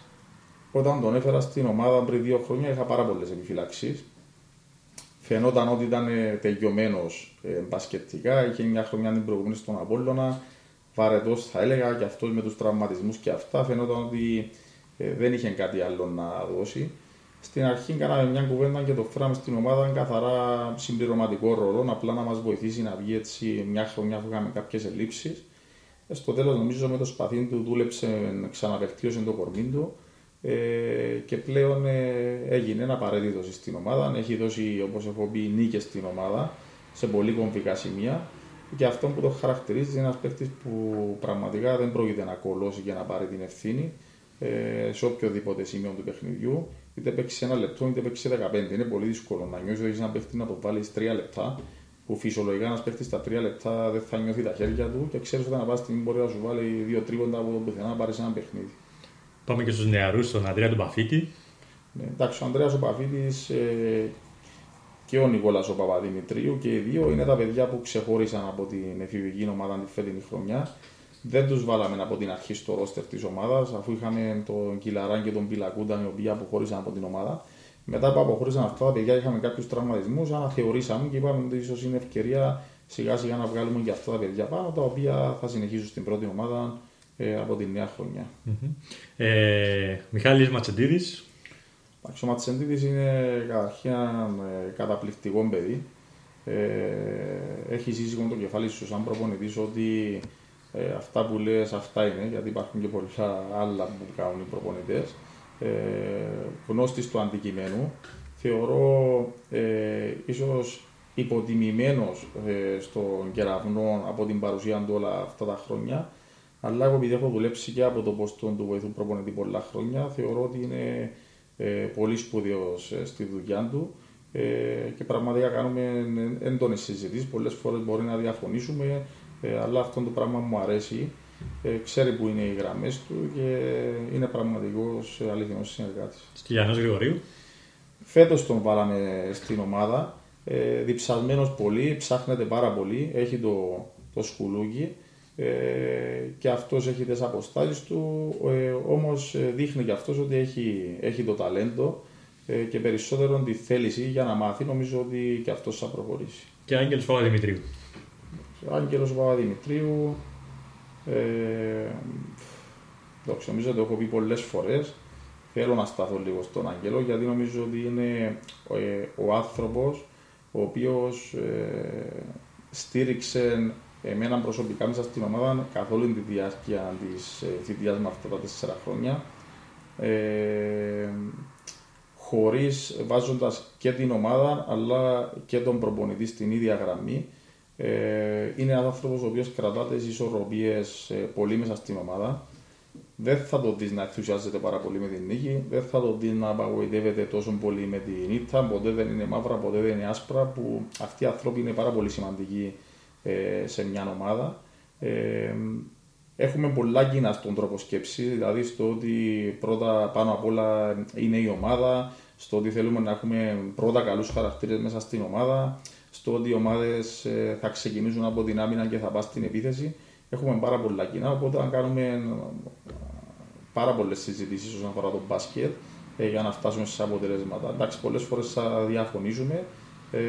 όταν τον έφερα στην ομάδα πριν δύο χρόνια είχα πάρα πολλές επιφυλαξίες. Φαινόταν ότι ήταν ε, τελειωμένος ε, μπασκετικά, είχε μια χρονιά την προηγούμενη στον Απόλλωνα. Βαρετός θα έλεγα, και αυτός με τους τραυματισμούς και αυτά, φαινόταν ότι ε, δεν είχε κάτι άλλο να δώσει. Στην αρχή κάναμε μια κουβέντα και το φέραμε στην ομάδα καθαρά συμπληρωματικό ρόλο, απλά να μας βοηθήσει να βγει έτσι μια χρονιά που είχαμε κάποιες ελλείψεις. Ε, στο τέλος νομίζω με το σπαθί του δούλεψε, ξαναπερτίωσε το κορμί του ε, και πλέον ε, έγινε ένα απαραίτητο στην ομάδα. Έχει δώσει, όπως έχω πει, νίκες στην ομάδα σε πολύ κομβικά σημεία. Και αυτό που το χαρακτηρίζει είναι ένας παίκτης που πραγματικά δεν πρόκειται να κολώσει και να πάρει την ευθύνη ε, σε οποιοδήποτε σημείο του παιχνιδιού. Είτε παίξει ένα λεπτό είτε παίξει δεκαπέντε. Είναι πολύ δύσκολο να νιώσει ότι έχει ένα παίκτη να το βάλει τρία λεπτά, που φυσιολογικά ένας παίκτης στα τρία λεπτά δεν θα νιώθει τα χέρια του και ξέρει ότι να πα στην μπορεί να σου βάλει δύο τρίποντα από το πουθενά να πάρει ένα παιχνίδι. Πάμε και στους νεαρούς, στον Ανδρέα του Παφίτη. Ναι, εντάξει, ο Ανδρέας ο Παφίτης. Ε, και ο Νικόλας ο Παπαδημητρίου και οι δύο είναι τα παιδιά που ξεχώρισαν από την εφηβική ομάδα τη φετινή χρονιά. Δεν τους βάλαμε από την αρχή στο ρόστερ της ομάδας, αφού είχαμε τον Κιλαράν και τον Πιλακούντα, οι οποίοι αποχώρησαν από την ομάδα. Μετά που αποχώρησαν αυτά τα παιδιά, είχαμε κάποιους τραυματισμούς, αναθεωρήσαμε και είπαμε ότι ίσως είναι ευκαιρία σιγά σιγά να βγάλουμε και αυτά τα παιδιά πάνω, τα οποία θα συνεχίσουν στην πρώτη ομάδα ε, από την νέα χρονιά. Mm-hmm. Ε, Μιχάλης Ματσεντήδης. Ο Ματσεντήδης είναι καταρχήν καταπληκτικό παιδί. Ε, έχει ζήσει με το κεφάλι σου σαν προπονητής ότι ε, αυτά που λες αυτά είναι, γιατί υπάρχουν και πολλά άλλα που κάνουν οι προπονητές. Ε, γνώστης του αντικειμένου. Θεωρώ ε, ίσως υποτιμημένος ε, στον Κεραυνό από την παρουσία του όλα αυτά τα χρόνια. Αλλά εγώ επειδή έχω δουλέψει και από το πόστο του βοηθού προπονητή πολλά χρόνια, θεωρώ ότι είναι πολύ σπουδαίος στη δουλειά του και πραγματικά κάνουμε έντονες συζητήσεις. Πολλές φορές μπορεί να διαφωνήσουμε, αλλά αυτό το πράγμα μου αρέσει. Ξέρει που είναι οι γραμμές του και είναι πραγματικός αληθινός συνεργάτης. Στυλιανός Γρηγορίου. Φέτος τον βάλαμε στην ομάδα, ε, διψασμένος πολύ, ψάχνεται πάρα πολύ, έχει το, το σκουλούκι ε, και αυτός έχει τις αποστάσεις του, ε, όμως δείχνει και αυτός ότι έχει, έχει το ταλέντο ε, και περισσότερο τη θέληση για να μάθει, νομίζω ότι και αυτός θα προχωρήσει. Και Άγγελος Παπαδημητρίου. Άγγελος Παπαδημητρίου, ε, εντάξει, νομίζω ότι το έχω πει πολλές φορές. Θέλω να σταθώ λίγο στον Άγγελο, γιατί νομίζω ότι είναι ο άνθρωπος ο οποίος ε, στήριξε εμένα προσωπικά μέσα στην ομάδα καθ' όλη τη διάρκεια της θητείας μου αυτά τα τέσσερα χρόνια. Ε, χωρίς, βάζοντας και την ομάδα αλλά και τον προπονητή στην ίδια γραμμή. Ε, είναι ένας άνθρωπος ο οποίος κρατάται τις ισορροπίες πολύ μέσα στην ομάδα. Δεν θα το δεις να ενθουσιάζεται πάρα πολύ με την νίκη, δεν θα το δεις να απαγοητεύεται τόσο πολύ με την ήττα, ποτέ δεν είναι μαύρα, ποτέ δεν είναι άσπρα, που αυτοί οι άνθρωποι είναι πάρα πολύ σημαντικοί ε, σε μια ομάδα. Ε, έχουμε πολλά κοινά στον τρόπο σκέψη, δηλαδή στο ότι πρώτα πάνω απ' όλα είναι η ομάδα, στο ότι θέλουμε να έχουμε πρώτα καλούς χαρακτήρες μέσα στην ομάδα, στο ότι οι ομάδες ε, θα ξεκινήσουν από την άμυνα και θα πας στην επίθεση. Έχουμε πάρα πολλά κοινά, οπότε αν κάνουμε πάρα πολλές συζητήσεις όσον αφορά το μπάσκετ ε, για να φτάσουμε σε αποτελέσματα. Εντάξει, πολλές φορές θα διαφωνήσουμε, ε,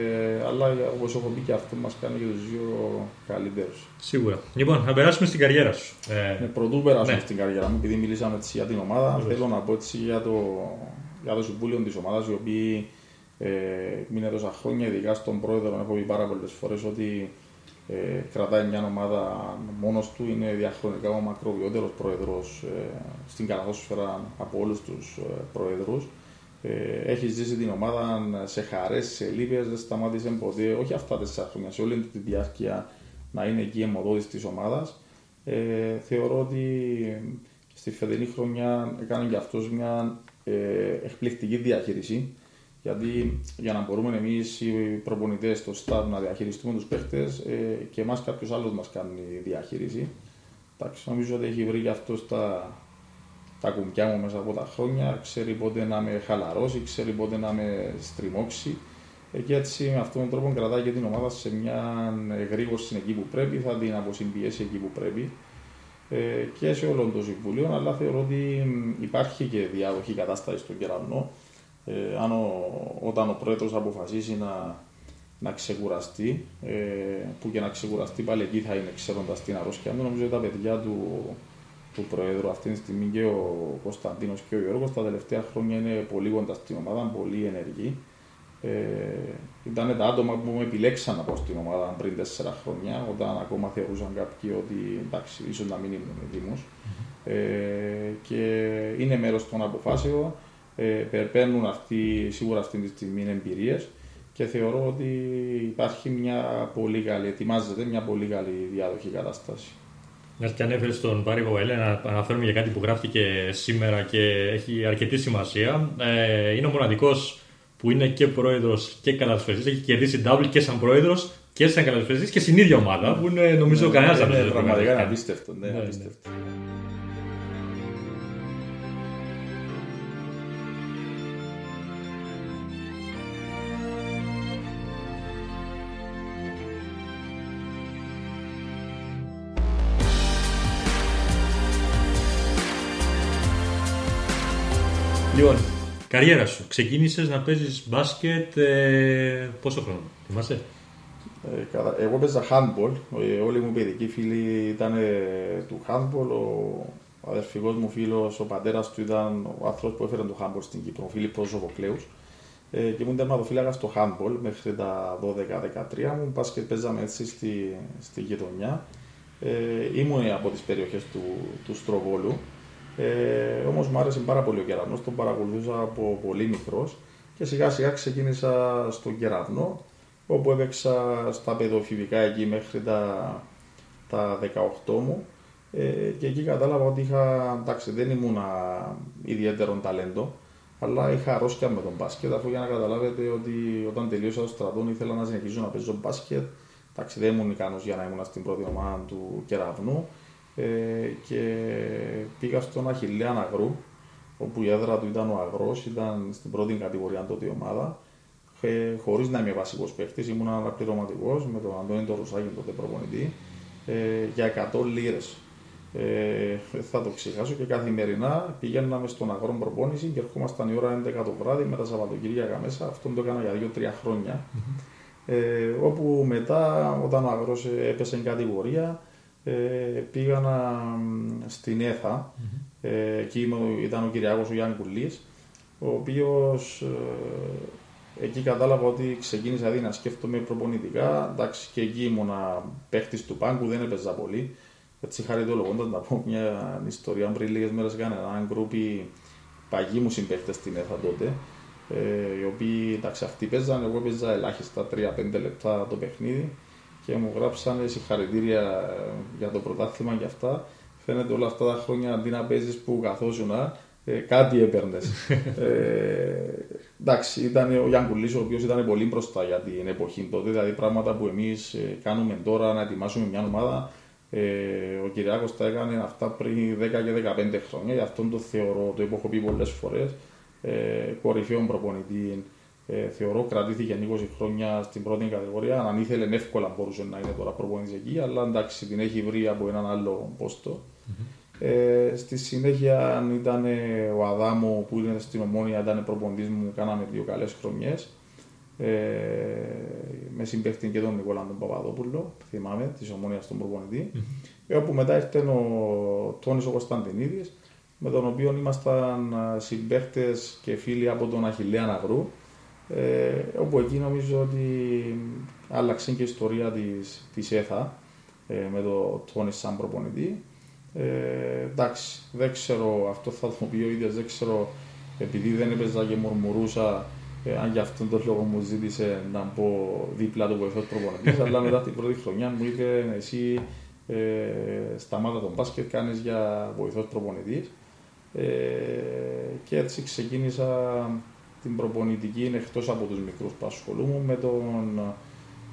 αλλά όπως έχω πει και αυτό μας κάνει και τους δύο καλύτερους. Σίγουρα. Λοιπόν, να περάσουμε στην καριέρα σου. Ε, Πρωτού περάσουμε ναι. στην καριέρα μου, επειδή μιλήσαμε έτσι για την ομάδα, Λέβαια. θέλω να πω έτσι για το, για το συμβούλιο της ομάδας, οι οποίοι ε, μείνε τόσα χρόνια, ειδικά στον πρόεδρο, έχω πει πάρα πολλές φορές ότι Ε, κρατάει μια ομάδα μόνος του, είναι διαχρονικά ο μακροβιότερος πρόεδρος ε, στην Καλαθόσφαιρα από όλους τους ε, πρόεδρους. Ε, έχει ζήσει την ομάδα σε χαρές, σε λύπες, δεν σταμάτησε ποτέ, όχι αυτά τέσσερα χρόνια, σε όλη τη διάρκεια να είναι εκεί αιμοδότης της ομάδας. Ε, θεωρώ ότι στη φετινή χρονιά έκανε και αυτός μια ε, εκπληκτική διαχείριση. Γιατί για να μπορούμε εμείς οι προπονητές, το staff, να διαχειριστούμε τους παίχτες ε, και εμάς κάποιος άλλος μας κάνει διαχείριση. Εντάξει, νομίζω ότι έχει βρει και αυτός τα, τα κουμπιά μου μέσα από τα χρόνια. Ξέρει πότε να με χαλαρώσει, ξέρει πότε να με στριμώξει. Ε, και έτσι με αυτόν τον τρόπο κρατάει και την ομάδα σε μια γρήγορση εκεί που πρέπει, θα την αποσυμπιέσει εκεί που πρέπει. Ε, και σε όλων των συμβουλίων, αλλά θεωρώ ότι υπάρχει και διάδοχη κατάσταση στον Κεραυνό. Ε, αν ο, όταν ο πρόεδρος αποφασίσει να, να ξεκουραστεί, ε, που και να ξεκουραστεί πάλι εκεί θα είναι ξέροντας την αρρώσκια μου, νομίζω ότι τα παιδιά του, του πρόεδρου αυτή τη στιγμή και ο Κωνσταντίνος και ο Γιώργος τα τελευταία χρόνια είναι πολύ κοντά στην ομάδα, πολύ ενεργοί. Ε, ήταν τα άτομα που με επιλέξαν να πάω στην ομάδα πριν τέσσερα χρόνια, όταν ακόμα θεωρούσαν κάποιοι ότι εντάξει, ίσως να μην ήμουν δήμος. Ε, και είναι μέρος των αποφάσεων. Ε, παίρνουν αυτοί, σίγουρα αυτή τη στιγμή εμπειρίες και θεωρώ ότι υπάρχει μια πολύ καλή, ετοιμάζεται μια πολύ καλή διάδοχη κατάσταση. Να και ανέφερε στον Πάρη Βοέλε, να αναφέρουμε για κάτι που γράφτηκε σήμερα και έχει αρκετή σημασία. Ε, είναι ο μοναδικός που είναι και πρόεδρος και καλαθοσφαιριστής, έχει κερδίσει double και σαν πρόεδρος και σαν καλαθοσφαιριστής και στην ίδια ομάδα, που είναι νομίζω ναι, κανένας από τους πραγματικά απίστευτο. Ναι, απίστευτο. Λοιπόν, καριέρα σου. Ξεκίνησες να παίζεις μπάσκετ ε, πόσο χρόνο, θυμάσαι? Ε, εγώ παίζα handball. Όλοι μου παιδικοί φίλοι ήταν ε, του handball. Ο αδερφικός μου φίλος, ο πατέρας του ήταν ο άνθρωπος που έφερε το handball στην Κύπρο, ο Φίλιππος ο Βοκλέους. Ε, και ήμουν τερματοφύλακα στο handball μέχρι τα δώδεκα δεκατρία μου. Μπάσκετ παίζαμε έτσι στη, στη γειτονιά. Ε, ήμουν από τις περιοχές του, του Στροβόλου. Ε, όμως μου άρεσε πάρα πολύ ο Κεραυνός, τον παρακολουθούσα από πολύ μικρός και σιγά σιγά ξεκίνησα στον Κεραυνό, όπου έπαιξα στα παιδοφηβικά εκεί μέχρι τα, τα δεκαοκτώ μου ε, και εκεί κατάλαβα ότι είχα, εντάξει, δεν ήμουν ιδιαίτερο ταλέντο, αλλά είχα αρρώσκια με τον μπάσκετ, αφού για να καταλάβετε ότι όταν τελείωσα το στρατό ήθελα να συνεχίζω να παίζω μπάσκετ, εντάξει, δεν ήμουν ικανός για να ήμουν στην πρώτη ομάδα του Κεραυνού. Και πήγα στον Αχιλλέα Αναγρού όπου η έδρα του ήταν ο Αγρός, ήταν στην πρώτη κατηγορία τότε η ομάδα. Ε, χωρίς να είμαι βασικός παίκτης, ήμουν αναπληρωματικός με τον Αντώνη τον Ρουσάκη, τότε προπονητή, ε, για εκατό λίρες. Ε, θα το ξεχάσω και καθημερινά πηγαίναμε στον αγρόν προπόνηση και ερχόμασταν η ώρα έντεκα το βράδυ με τα Σαββατοκύριακα μέσα. Αυτό το έκανα για δύο τρία χρόνια. Ε, όπου μετά, όταν ο Αγρός έπεσε στην κατηγορία, ε, πήγανα στην ΕΘΑ. Ε, εκεί ήταν ο Κυριακός ο Γιάννη Κουλής, ο οποίος ε, εκεί κατάλαβα ότι ξεκίνησα δηλαδή να σκέφτομαι προπονητικά. Εντάξει, και εκεί ήμουνα παίχτης του πάγκου, δεν έπαιζα πολύ. Έτσι χαριτολογώντας να πω μια ιστορία, πριν λίγες μέρες έκανε έναν γκρουπι παγί μου συμπαίχτες στην ΕΘΑ τότε, ε, οι οποίοι εντάξει αυτοί παίζαν, εγώ παίζα ελάχιστα τρία πέντε λεπτά το παιχνίδι και μου γράψανε συγχαρητήρια για το πρωτάθλημα και αυτά. Φαίνεται όλα αυτά τα χρόνια αντί να παίζεις που καθόσουνα, ε, κάτι έπαιρνες. ε, εντάξει, ήταν ο Γιάνν Κουλής, ο οποίος ήταν πολύ μπροστά για την εποχή τότε, δηλαδή πράγματα που εμείς κάνουμε τώρα να ετοιμάσουμε μια ομάδα. Ο Κυριάκος τα έκανε αυτά πριν δέκα και δεκαπέντε χρόνια, γι' αυτόν το θεωρώ, το έχω πει πολλές φορές, κορυφαίων προπονητή. Θεωρώ κρατήθηκε είκοσι χρόνια στην πρώτη κατηγορία. Αν ήθελε, εύκολα μπορούσε να είναι τώρα προπονητής εκεί, αλλά εντάξει, την έχει βρει από έναν άλλο πόστο. Mm-hmm. Ε, στη συνέχεια ήταν ο Αδάμο που είναι στην Ομόνια, ήταν προπονητής μου, κάναμε δύο καλές χρονιές. Ε, με συμπαίχτη και τον Νικόλα τον Παπαδόπουλο, θυμάμαι, της Ομόνιας τον προπονητή, mm-hmm. όπου μετά ήρθε ο Τόνις ο Κωνσταντινίδης, με τον οποίο ήμασταν συμπαίχτες και φίλοι από τον Αχιλλέα Ναυρού, ε, όπου εκεί νομίζω ότι άλλαξε και η ιστορία της, της ΕΘΑ, ε, με τον Τόνις σαν προπονητή. Ε, εντάξει, δεν ξέρω, αυτό θα το πει ο ίδιος, δεν ξέρω, επειδή δεν έπαιζα και μουρμουρούσα, Ε, αν γι' αυτόν τον λόγο μου ζήτησε να μπω δίπλα του βοηθός προπονητής, αλλά μετά την πρώτη χρονιά μου είπε εσύ ε, σταμάτα τον μπάσκετ, κάνεις για βοηθός προπονητής. Ε, και έτσι ξεκίνησα την προπονητική εκτός από τους μικρούς που ασχολούμουν με τον,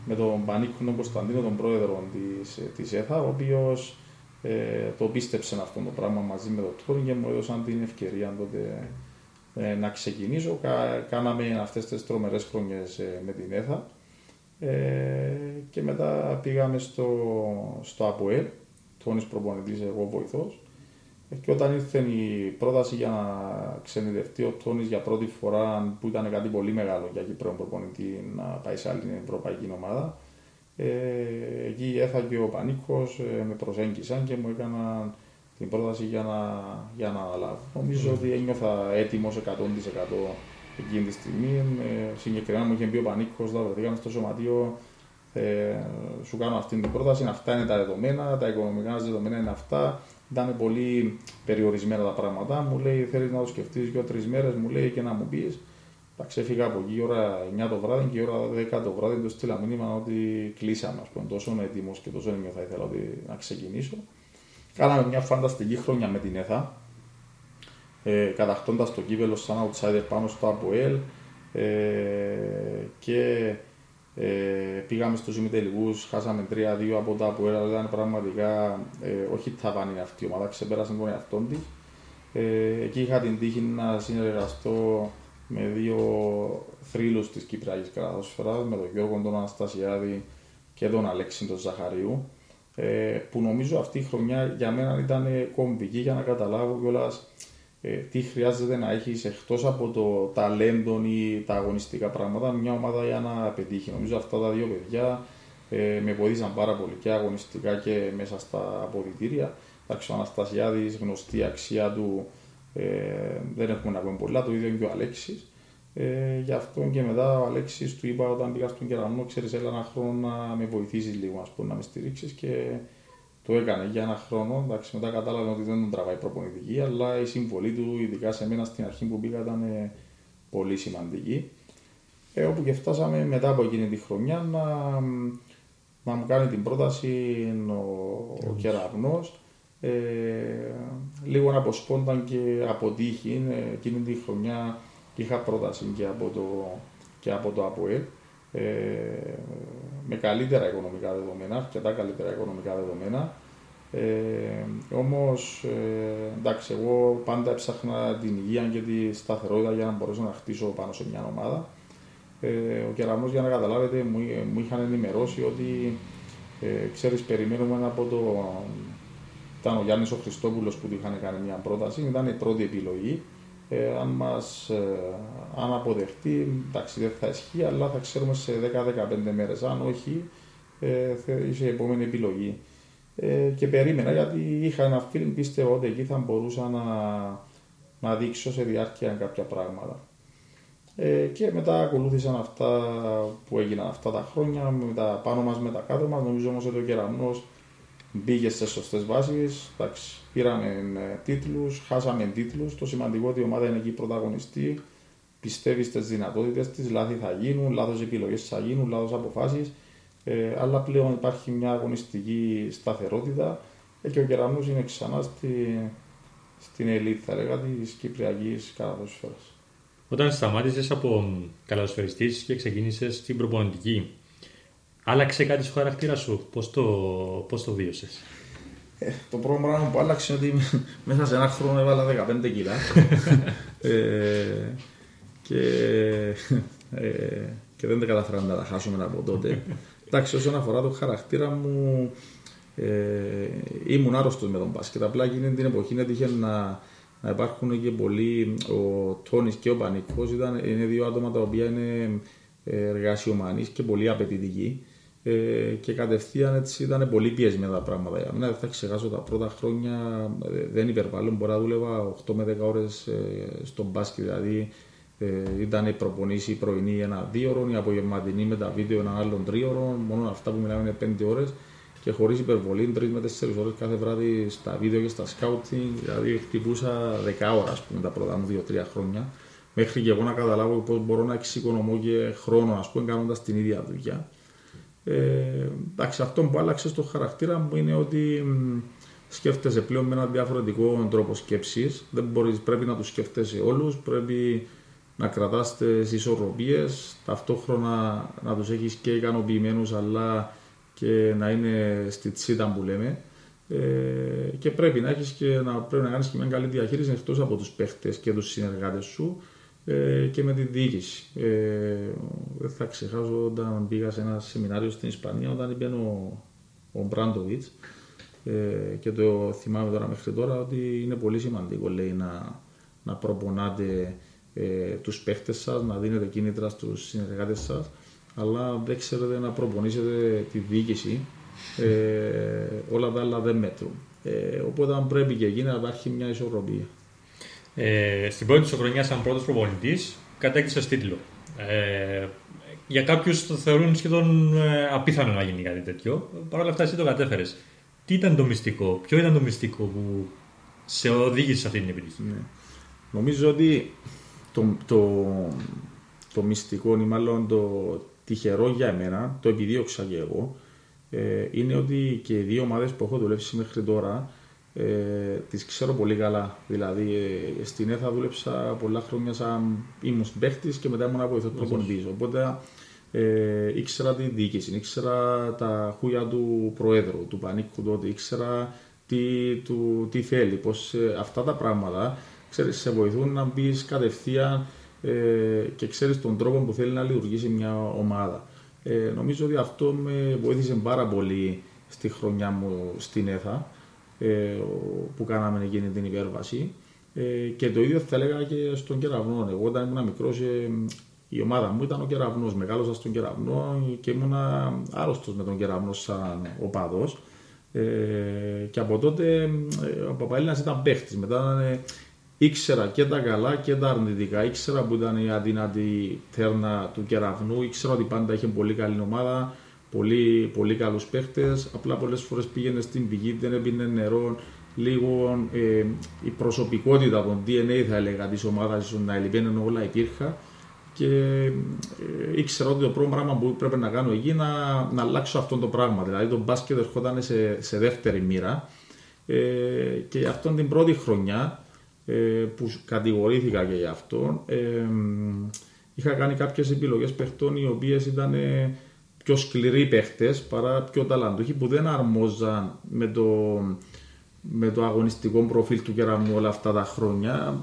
με τον Πανίκο τον Κωνσταντίνο, τον πρόεδρο της, της ΕΘΑ, ο οποίος ε, το πίστεψε αυτό το πράγμα μαζί με τον Τόρν και μου έδωσαν την ευκαιρία τότε να ξεκινήσω. Κάναμε αυτές τις τρομερές χρονιές με την ΕΘΑ και μετά πήγαμε στο, στο ΑΠΟΕΛ, Τόνις προπονητής, εγώ βοηθός, και όταν ήρθε η πρόταση για να ξενιδευτεί ο Τόνις για πρώτη φορά, που ήταν κάτι πολύ μεγάλο για Κύπρο προπονητή να πάει σε άλλη ευρωπαϊκή ομάδα, εκεί η ΕΘΑ και ο Πανίκος με προσέγγισαν και μου έκαναν την πρόταση για να, για να αναλάβω. Νομίζω ότι ένιωθα έτοιμος εκατό τοις εκατό εκείνη τη στιγμή. Ε, συγκεκριμένα μου είχε πει ο Πανίκος, τα βρεθήκαμε στο σωματείο, ε, σου κάνω αυτή την πρόταση, αυτά είναι τα δεδομένα, τα οικονομικά δεδομένα είναι αυτά. Ήταν πολύ περιορισμένα τα πράγματα. Μου λέει, θέλεις να το σκεφτείς δύο-τρεις μέρες, μου λέει και να μου πεις. Τα ξέφυγα από εκεί η ώρα εννιά το βράδυ και η ώρα δέκα το βράδυ το στείλα μήνυμα ότι κλείσαμε. Ας πούμε, τόσο έτοιμος και τόσο ένιωθα ήθελα ότι να ξεκινήσω. Κάναμε μια φανταστική χρονιά με την ΕΘΑ, ε, κατακτώντας το κύπελλο σαν outsider πάνω στο ΑΠΟΕΛ, ε, και ε, πήγαμε στους ημιτελικούς, χάσαμε τρία δύο από τα ΑΠΟΕΛ, αλλά ήταν πραγματικά ε, όχι ταβάνι αυτή η ομάδα, ξεπέρασε τον εαυτό της. Ε, εκεί είχα την τύχη να συνεργαστώ με δύο θρύλους της κυπριακής καλαθόσφαιρας, με τον Γιώργο τον Αναστασιάδη και τον Αλέξη τον Ζαχαρίου, που νομίζω αυτή η χρονιά για μένα ήταν κομβική για να καταλάβω κιόλας ε, τι χρειάζεται να έχεις εκτός από το ταλέντο ή τα αγωνιστικά πράγματα μια ομάδα για να πετύχει. Νομίζω αυτά τα δύο παιδιά ε, με βοήθησαν πάρα πολύ και αγωνιστικά και μέσα στα αποδυτήρια. Ο Αναστασιάδης, γνωστή αξία του, ε, δεν έχουμε να πούμε πολλά, το ίδιο και ο Αλέξης. Ε, γι' αυτό και μετά ο Αλέξης του είπα όταν πήγα στον Κεραυνό, ξέρεις, έλα ένα χρόνο να με βοηθήσεις λίγο, ας πούμε, να με στηρίξεις, και το έκανε για ένα χρόνο. Εντάξει, μετά κατάλαβα ότι δεν τον τραβάει προπονητική, αλλά η συμβολή του, ειδικά σε μένα στην αρχή που πήγα, ήταν ε, πολύ σημαντική. Ε, όπου και φτάσαμε μετά από εκείνη τη χρονιά να, να μου κάνει την πρόταση ο, ο Κεραυνός. Ε, λίγο να αποσπώνταν και αποτύχει ε, εκείνη τη χρονιά. Είχα πρόταση και από το, και από το ΑΠΟΕΛ, ε, με καλύτερα οικονομικά δεδομένα, αρκετά καλύτερα οικονομικά δεδομένα. Ε, όμως, ε, εντάξει, εγώ πάντα έψαχνα την υγεία και τη σταθερότητα για να μπορέσω να χτίσω πάνω σε μια ομάδα. Ε, ο Κεραυνός, για να καταλάβετε, μου, μου είχαν ενημερώσει ότι ε, ξέρεις, περιμένουμε από το. Ήταν ο Γιάννης ο Χριστόβουλος που του είχαν κάνει μια πρόταση, ήταν η πρώτη επιλογή. Ε, αν μας ε, αν αποδεχτεί, εντάξει, δεν θα ισχύει, αλλά θα ξέρουμε σε δέκα με δεκαπέντε μέρες. Αν όχι, ε, θα είσαι η επόμενη επιλογή. Ε, και περίμενα, γιατί είχα ένα feeling, πίστευα ότι εκεί θα μπορούσα να, να δείξω σε διάρκεια κάποια πράγματα. Ε, και μετά ακολούθησαν αυτά που έγιναν αυτά τα χρόνια, με τα πάνω μας, με τα κάτω μας. Νομίζω όμως ότι ο Κεραυνός μπήκε στις σωστές βάσεις, εντάξει, πήραμε τίτλους, χάσαμε τίτλους. Το σημαντικό ότι η ομάδα είναι εκεί πρωταγωνιστή, πιστεύει στις δυνατότητες της, λάθη θα γίνουν, λάθος επιλογές θα γίνουν, λάθος αποφάσεις. Ε, αλλά πλέον υπάρχει μια αγωνιστική σταθερότητα ε, και ο Κεραυνός είναι ξανά στη, στην ελίτ, θα λέγα, της κυπριακής καλαθοσφαίρας. Όταν σταμάτησες από καλαθοσφαιριστής και ξεκίνησες στην προπονητική, άλλαξε κάτι στο χαρακτήρα σου, πώς το, πώς το βίωσες? Ε, το πρώτο πράγμα που άλλαξε είναι ότι μέσα σε ένα χρόνο έβαλα δεκαπέντε κιλά ε, και, ε, και δεν τα καταφέραμε να τα χάσουμε από τότε. Εντάξει, όσον αφορά το χαρακτήρα μου, ε, ήμουν άρρωστος με τον μπάσκετ. Απλά εκείνη την εποχή έτυχε να, να υπάρχουν και πολλοί. Ο Τόνις και ο Πανίκος ήταν, είναι δύο άτομα τα οποία είναι εργασιομανείς και πολύ απαιτητικοί. Ε, και κατευθείαν έτσι ήταν πολύ πιεσμένα τα πράγματα για μένα. Δεν θα ξεχάσω τα πρώτα χρόνια, δεν υπερβάλλω. Μπορεί να δούλευα οκτώ με δέκα ώρες ε, στο μπάσκετ. Δηλαδή ε, ήταν οι προπονήσεις η πρωινή ένα δύο ώρων, η απογευματινή με τα βίντεο έναν άλλον τρία ώρων. Μόνο αυτά που μιλάμε είναι πέντε ώρες και χωρίς υπερβολή τρεις με τέσσερις ώρες κάθε βράδυ στα βίντεο και στα σκάουτινγκ. Δηλαδή χτυπούσα δέκα ώρα, ας πούμε, τα πρώτα μου δύο τρία χρόνια. Μέχρι και εγώ να καταλάβω πώς μπορώ να εξοικονομώ και χρόνο, ας πούμε, κάνοντας την ίδια δουλειά. Ε, εντάξει, αυτό που άλλαξε στο χαρακτήρα μου είναι ότι σκέφτεσαι πλέον με έναν διαφορετικό τρόπο σκέψης. Δεν μπορείς, πρέπει να τους σκέφτεσαι όλους, πρέπει να κρατάς τις ισορροπίες, ταυτόχρονα να τους έχεις και ικανοποιημένους, αλλά και να είναι στη τσίτα που λέμε. Ε, και πρέπει να έχεις και να, πρέπει να κάνεις και μια καλή διαχείριση εκτός από τους παίχτες και τους συνεργάτες σου ε, και με την διοίκηση. Ε, δεν θα ξεχάσω όταν πήγα σε ένα σεμινάριο στην Ισπανία, όταν είπε ο, ο Μπραντοβιτς ε, και το θυμάμαι τώρα μέχρι τώρα ότι είναι πολύ σημαντικό, λέει, να, να προπονάτε ε, τους παίχτες σας, να δίνετε κίνητρα στους συνεργάτες σας, αλλά δεν ξέρετε να προπονήσετε τη διοίκηση. Ε, όλα τα άλλα δεν μέτρουν. Ε, οπότε αν πρέπει και εκεί να υπάρχει μια ισορροπία. Ε, στην πρώτη σου χρονιά, σαν πρώτος προπονητής, κατέκτησες τίτλο. Ε, για κάποιους το θεωρούν σχεδόν ε, απίθανο να γίνει κάτι τέτοιο. Παρ' όλα αυτά, εσύ το κατέφερες. Τι ήταν το μυστικό, ποιο ήταν το μυστικό που σε οδήγησε σε αυτή την επιτυχία? Ναι. Νομίζω ότι το, το, το μυστικό, ή μάλλον το τυχερό για εμένα, το επιδίωξα και εγώ. Είναι ότι και οι δύο ομάδες που έχω δουλέψει μέχρι τώρα ε, τις ξέρω πολύ καλά. Δηλαδή ε, στην ΕΘΑ δούλεψα πολλά χρόνια σαν ήμουν παίχτης και μετά ήμουν βοηθός προπονητής. Οπότε ε, ήξερα τη διοίκηση, ήξερα τα χούια του Προέδρου, του Πανίκου τότε, ήξερα τι, του, τι θέλει, πως ε, αυτά τα πράγματα, ξέρεις, σε βοηθούν να μπεις κατευθείαν ε, και ξέρεις τον τρόπο που θέλει να λειτουργήσει μια ομάδα. Ε, νομίζω ότι αυτό με βοήθησε πάρα πολύ στη χρονιά μου στην ΕΘΑ ε, που κάναμε εκείνη την υπέρβαση ε, και το ίδιο θα έλεγα και στον Κεραυνό. Εγώ όταν ήμουν μικρός ε, η ομάδα μου ήταν ο Κεραυνός, μεγάλωσα στον Κεραυνό και ήμουν άρρωστος με τον Κεραυνό σαν οπαδός ε, και από τότε ε, ο Παπαέλληνας ήταν παίχτης. Μετά ε, ήξερα και τα καλά και τα αρνητικά. Ήξερα που ήταν η αδύνατη τέρνα του Κεραυνού. Ήξερα ότι πάντα είχε πολύ καλή ομάδα, πολύ, πολύ καλούς παίχτες. Απλά πολλές φορές πήγαινε στην πηγή, δεν έπινε νερό. Λίγο ε, η προσωπικότητα, το ντι εν έι θα έλεγα, της ομάδας να ελειπαίνουν όλα υπήρχα. Και ε, ήξερα ότι το πρώτο πράγμα που πρέπει να κάνω εκεί να, να αλλάξω αυτό το πράγμα. Δηλαδή το μπάσκετ ερχόταν σε, σε δεύτερη μοίρα ε, και αυτόν την πρώτη χρονιά που κατηγορήθηκα και γι' αυτόν, ε, είχα κάνει κάποιες επιλογές παιχτών οι οποίες ήταν πιο σκληροί παίχτες παρά πιο ταλαντούχοι που δεν αρμόζαν με το, με το αγωνιστικό προφίλ του Κεραυνού όλα αυτά τα χρόνια.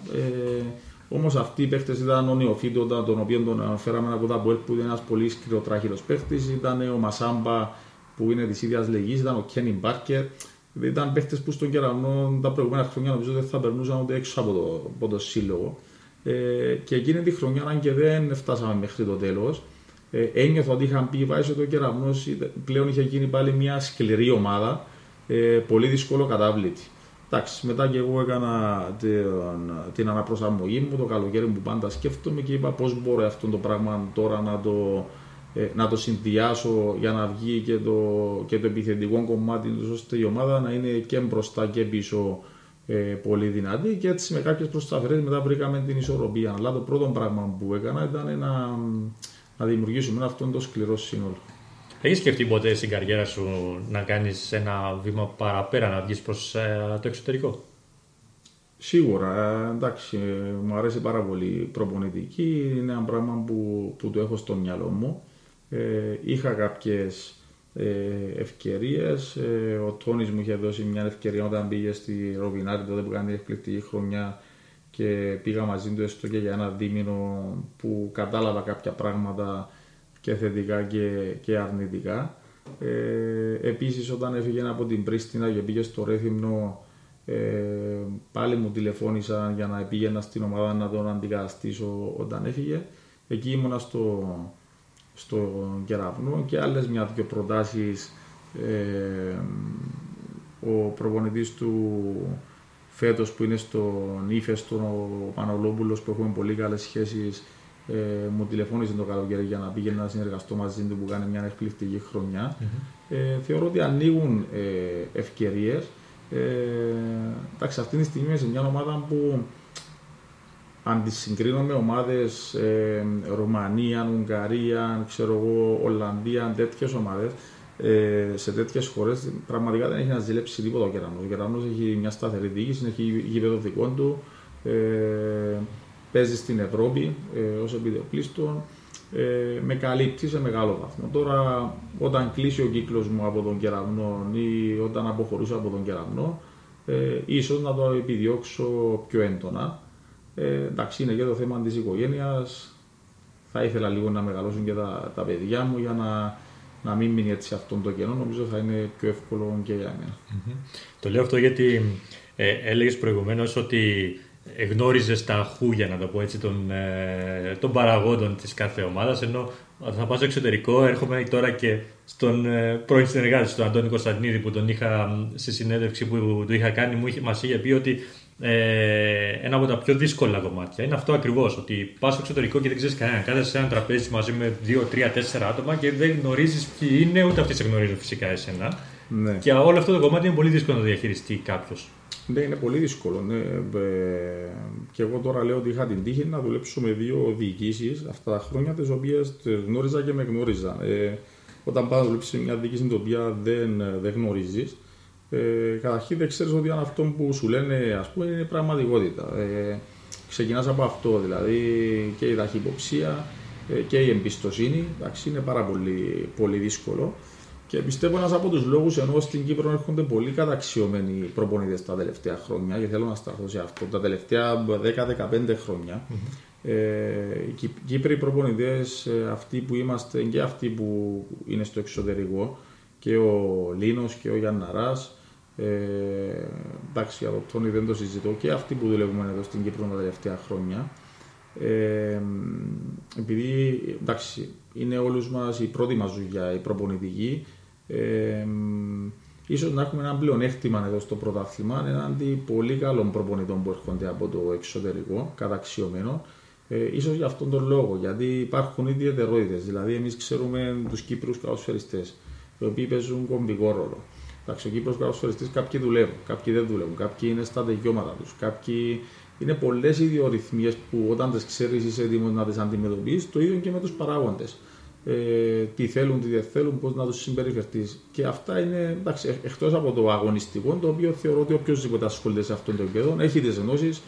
Ε, Όμως αυτοί οι παίχτες ήταν ο Νεοφίτο, τον οποίο τον αναφέραμε από τα ΑΠΟΕΛ, που ήταν ένας πολύ σκληροτράχυλος παίχτης. Ήταν ο Μασάμπα που είναι της ίδιας λεγής, ήταν ο Κένι Μπάρκερ. Ήταν παίχτες που στον Κεραυνό τα προηγούμενα χρόνια νομίζω δεν θα περνούσαν ούτε έξω από το, από το σύλλογο. Ε, και εκείνη τη χρονιά, αν και δεν φτάσαμε μέχρι το τέλος, ε, ένιωθα ότι είχαν πει βάσει ότι ο Κεραυνός πλέον είχε γίνει πάλι μια σκληρή ομάδα, ε, πολύ δύσκολο κατάβλητη. Εντάξει, μετά και εγώ έκανα την, την αναπροσαρμογή μου, το καλοκαίρι που πάντα σκέφτομαι και είπα πώς μπορώ αυτό το πράγμα τώρα να το, ε, να το συνδυάσω για να βγει και το, και το επιθετικό κομμάτι του, ώστε η ομάδα να είναι και μπροστά και πίσω ε, πολύ δυνατή, και έτσι με κάποιες προσταφερές μετά βρήκαμε την ισορροπία. Αλλά το πρώτο πράγμα που έκανα ήταν να, να δημιουργήσουμε αυτόν τον σκληρό σύνολο. Έχεις σκεφτεί ποτέ στην καριέρα σου να κάνεις ένα βήμα παραπέρα, να βγεις προς ε, το εξωτερικό? Σίγουρα, ε, εντάξει, μου αρέσει πάρα πολύ προπονητική, είναι ένα πράγμα που, που το έχω στο μυαλό μου. Ε, είχα κάποιες ε, ευκαιρίες, ε, ο Τόνις μου είχε δώσει μια ευκαιρία όταν πήγε στη Ροβινάρη, τότε που κάνει εκπληκτική χρονιά, και πήγα μαζί του έστω και για ένα δίμηνο που κατάλαβα κάποια πράγματα και θετικά και, και αρνητικά. Ε, επίσης, όταν έφυγε από την Πρίστινα και πήγε στο Ρέθυμνο, ε, πάλι μου τηλεφώνησαν για να πήγαινα στην ομάδα να τον αντικαταστήσω όταν έφυγε. Εκεί ήμουνα στο, στο Κεραυνό και άλλες μια-δυο προτάσεις. Ε, ο προπονητής του φέτος που είναι στον Ήφεστο, ο Πανολόπουλος, που έχουμε πολύ καλές σχέσεις, Ε, μου τηλεφώνησε το καλοκαίρι για να πήγαινε να συνεργαστώ μαζί του, που κάνει μια εκπληκτική χρονιά. Mm-hmm. Ε, θεωρώ ότι ανοίγουν ε, ευκαιρίες. Ε, εντάξει, αυτή τη στιγμή είμαι σε μια ομάδα που, αν τη συγκρίνω με ομάδες ε, Ρουμανία, Ουγγαρία, ξέρω εγώ, Ολλανδία, τέτοιες ομάδες, ε, σε τέτοιες χώρες πραγματικά δεν έχει να ζηλέψει τίποτα ο Κεραυνός. Ο Κεραυνός έχει μια σταθερή διοίκηση, έχει γήπεδο δικό του. Ε, Παίζει στην Ευρώπη ε, ως επιδοπλίστων, ε, με καλύπτει σε μεγάλο βαθμό. Τώρα, όταν κλείσει ο κύκλος μου από τον Κεραυνό ή όταν αποχωρούσα από τον Κεραυνό, ε, ίσως να το επιδιώξω πιο έντονα. Ε, εντάξει, είναι και το θέμα της οικογένειας. Θα ήθελα λίγο να μεγαλώσουν και τα, τα παιδιά μου για να, να μην μείνει έτσι αυτόν τον κενό. Νομίζω θα είναι πιο εύκολο και για μένα. Mm-hmm. Το λέω αυτό γιατί ε, έλεγες προηγουμένως ότι εγνώριζες τα χούγια, να το πω έτσι, των, ε, των παραγόντων της κάθε ομάδας, ενώ θα πάω στο εξωτερικό. Έρχομαι τώρα και στον ε, πρώην συνεργάτη στον Αντώνη Κωνσταντινίδη, που τον είχα στη συνέντευξη που του είχα κάνει, μου είχε, μας είχε πει ότι ε, ένα από τα πιο δύσκολα κομμάτια είναι αυτό ακριβώς, ότι πας στο εξωτερικό και δεν ξέρεις κανέναν, κάθεσαι σε ένα τραπέζι μαζί με δύο, τρία, τέσσερα άτομα και δεν γνωρίζεις ποιοι είναι, ούτε αυτοί σε γνωρίζουν φυσικά εσένα. Ναι. Και όλο αυτό το κομμάτι είναι πολύ δύσκολο να το διαχειριστεί κάποιος. Ναι, είναι πολύ δύσκολο. Ναι. Ε, και εγώ τώρα λέω ότι είχα την τύχη να δουλέψω με δύο διοικήσεις αυτά τα χρόνια, τις οποίες γνώριζα και με γνώριζαν. Ε, όταν πας να δουλέψεις σε μια διοίκηση την οποία δεν, δεν γνωρίζεις, ε, καταρχήν δεν ξέρεις ότι αν αυτό που σου λένε, ας πούμε, είναι πραγματικότητα. Ε, ξεκινάς από αυτό, δηλαδή και η ταχυποψία ε, και η εμπιστοσύνη. Εντάξει, είναι πάρα πολύ, πολύ δύσκολο. Και πιστεύω ένας από τους λόγους, ενώ στην Κύπρο έρχονται πολύ καταξιωμένοι προπονητές τα τελευταία χρόνια, και θέλω να σταθώ σε αυτό, τα τελευταία δέκα με δεκαπέντε χρόνια, mm-hmm. ε, οι Κύπροι προπονητές, ε, αυτοί που είμαστε και αυτοί που είναι στο εξωτερικό, και ο Λίνος και ο Γιανναράς, ε, εντάξει, για τον Τόνι δεν το συζητώ, και αυτοί που δουλεύουμε εδώ στην Κύπρο τα τελευταία χρόνια, ε, επειδή εντάξει, είναι όλους μας η πρώτη μας δουλειά, η προπονητική. Ε, ίσως να έχουμε ένα πλεονέκτημα εδώ στο πρωτάθλημα εναντί πολύ καλών προπονητών που έρχονται από το εξωτερικό, καταξιωμένων. Ε, ίσως για αυτόν τον λόγο, γιατί υπάρχουν ιδιαιτερότητες. Δηλαδή, εμείς ξέρουμε τους Κύπρους καλοσφαιριστές, οι οποίοι παίζουν κομβικό ρόλο. Εντάξει, ο Κύπρος καλοσφαιριστής, κάποιοι δουλεύουν, κάποιοι δεν δουλεύουν, κάποιοι είναι στα δικαιώματα τους, κάποιοι. Είναι πολλές ιδιορυθμίες που όταν τις ξέρεις είσαι έτοιμος να τις αντιμετωπίσεις, το ίδιο και με τους παράγοντες. Ε, τι θέλουν, τι δεν θέλουν, πώς να τους συμπεριφερθείς. Και αυτά είναι, εντάξει, εκτός από το αγωνιστικό, το οποίο θεωρώ ότι οποιοςδήποτε ασχολείται σε αυτόν τον καιρό έχει τις γνώσεις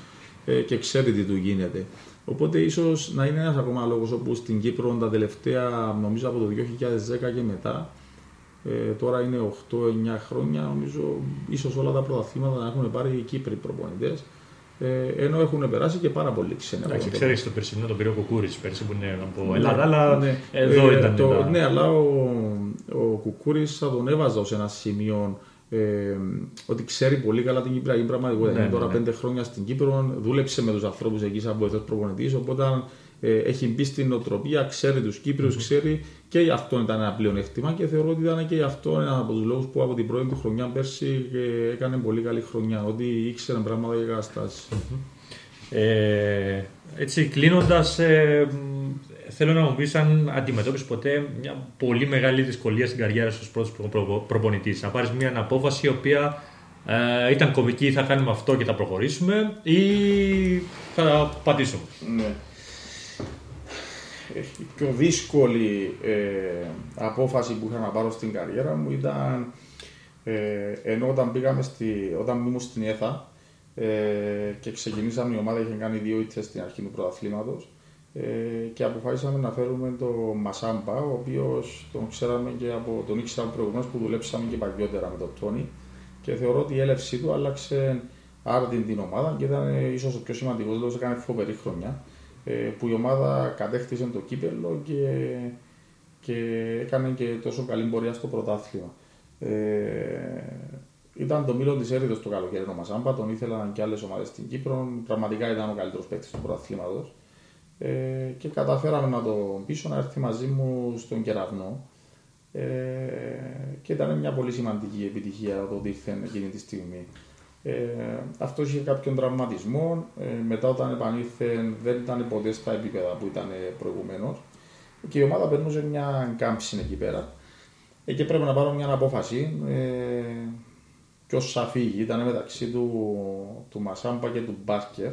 και ξέρει τι του γίνεται. Οπότε ίσως να είναι ένας ακόμα λόγος όπου στην Κύπρο τα τελευταία, νομίζω από το δύο χιλιάδες δέκα και μετά, ε, τώρα είναι οκτώ εννιά χρόνια, νομίζω ίσως όλα τα πρωταθλήματα να έχουν πάρει οι Κύπροι προπονητές, ε, ενώ έχουν περάσει και πάρα πολύ ξένοι. Εντάξει, ξέρεις το περσινό, τον πήρε ο Κουκούρης, πέρσι που είναι από Ελλάδα, αλλά ναι, εδώ ε, ήταν. Το, τα... Ναι, αλλά ο, ο Κουκούρης θα τον έβαζα ως ένα σημείο. Ε, ότι ξέρει πολύ καλά την Κύπρο, είναι πραγματικότητα. Ναι, είναι τώρα ναι. πέντε χρόνια στην Κύπρο, δούλεψε με τους ανθρώπους εκεί σαν βοηθός προπονητής. Οπότε ε, έχει μπει στην νοοτροπία, ξέρει τους Κύπριους, mm-hmm. ξέρει, και αυτό ήταν ένα πλεονέκτημα και θεωρώ ότι ήταν και αυτό ένα από τους λόγους που από την πρώτη του χρονιά πέρσι ε, έκανε πολύ καλή χρονιά. Ότι ήξερε πράγματα για καταστάσεις. Mm-hmm. Ε, έτσι κλείνοντας, ε, θέλω να μου πεις αν αντιμετώπισε ποτέ μια πολύ μεγάλη δυσκολία στην καριέρα σου ως πρώτος προπονητής. Να πάρεις μια απόφαση η οποία ε, ήταν κομβική, θα κάνουμε αυτό και θα προχωρήσουμε, ή θα πατήσουμε. Ναι. Η πιο δύσκολη ε, απόφαση που είχα να πάρω στην καριέρα μου ήταν ε, ενώ όταν, πήγαμε στη, όταν ήμουν στην ΕΘΑ ε, και ξεκινήσαμε, η ομάδα είχε κάνει δύο ήττες στην αρχή του πρωταθλήματος. Και αποφάσισαμε να φέρουμε τον Μασάμπα, ο οποίος τον ξέραμε και από τον ήξεραμε προηγουμένως που δουλέψαμε και παλιότερα με τον Τόνι, και θεωρώ ότι η έλευσή του άλλαξε άρδιν την ομάδα και ήταν ίσως ο πιο σημαντικός λόγος, έκανε φοβερή χρονιά που η ομάδα κατέκτησε το κύπελλο και, και έκανε και τόσο καλή πορεία στο πρωτάθλημα. Ε, ήταν το μήλο της έρηδος το καλοκαίρι ο Μασάμπα, τον ήθελαν και άλλες ομάδες στην Κύπρο, πραγματικά ήταν ο καλύτερος παίκτης του πρωταθλήματος. Και καταφέραμε να τον πείσω να έρθει μαζί μου στον Κεραυνό ε, και ήταν μια πολύ σημαντική επιτυχία το ότι ήρθε εκείνη τη στιγμή. Ε, αυτός είχε κάποιον τραυματισμό, ε, μετά όταν επανήλθε δεν ήταν ποτέ στα επίπεδα που ήταν προηγουμένως και η ομάδα περνούσε μια κάμψη εκεί πέρα ε, και πρέπει να πάρω μια απόφαση ε, ποιος θα φύγει. Ήταν μεταξύ του, του Μασάμπα και του Μπάκερ.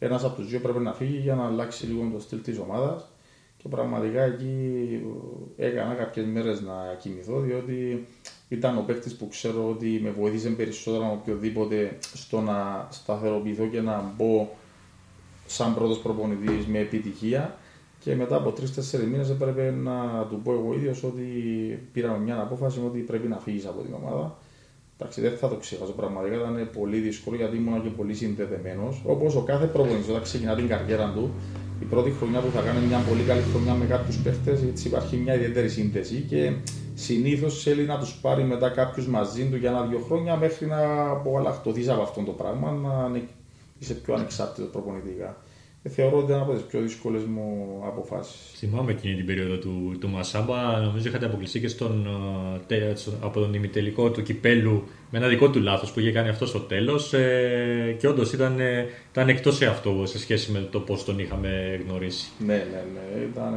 Ένας από τους δύο πρέπει να φύγει για να αλλάξει λίγο το στυλ της ομάδας και πραγματικά εκεί έκανα κάποιες μέρες να κοιμηθώ, διότι ήταν ο παίκτης που ξέρω ότι με βοήθησε περισσότερο από οποιοδήποτε στο να σταθεροποιηθώ και να μπω σαν πρώτος προπονητής με επιτυχία, και μετά από τρεις τέσσερις μήνες έπρεπε να του πω εγώ ίδιος ότι πήραμε μια απόφαση ότι πρέπει να φύγεις από την ομάδα. Εντάξει, δεν θα το ξεχάσω πραγματικά, ήταν πολύ δύσκολο γιατί ήμουν και πολύ συνδεδεμένος. Όπως ο κάθε προπονητής όταν ξεκινά την καριέρα του, η πρώτη χρονιά που θα κάνει μια πολύ καλή χρονιά με κάποιους παίχτες, έτσι υπάρχει μια ιδιαίτερη σύνθεση και συνήθως θέλει να τους πάρει μετά κάποιους μαζί του για ένα-δύο χρόνια μέχρι να απογαλακτωθείς από αυτό το πράγμα, να είσαι πιο ανεξάρτητος προπονητικά. Θεωρώ ότι ήταν από τις πιο δύσκολες μου αποφάσεις. Θυμάμαι εκείνη την περίοδο του, του Μασάμπα. Νομίζω είχατε αποκλειστεί και στον, από τον ημιτελικό του κυπέλου με ένα δικό του λάθος που είχε κάνει αυτό στο τέλος. Ε, και όντως ήταν, ήταν εκτός εαυτό σε σχέση με το πώς τον είχαμε γνωρίσει. Ναι, ναι, ναι. Ήταν,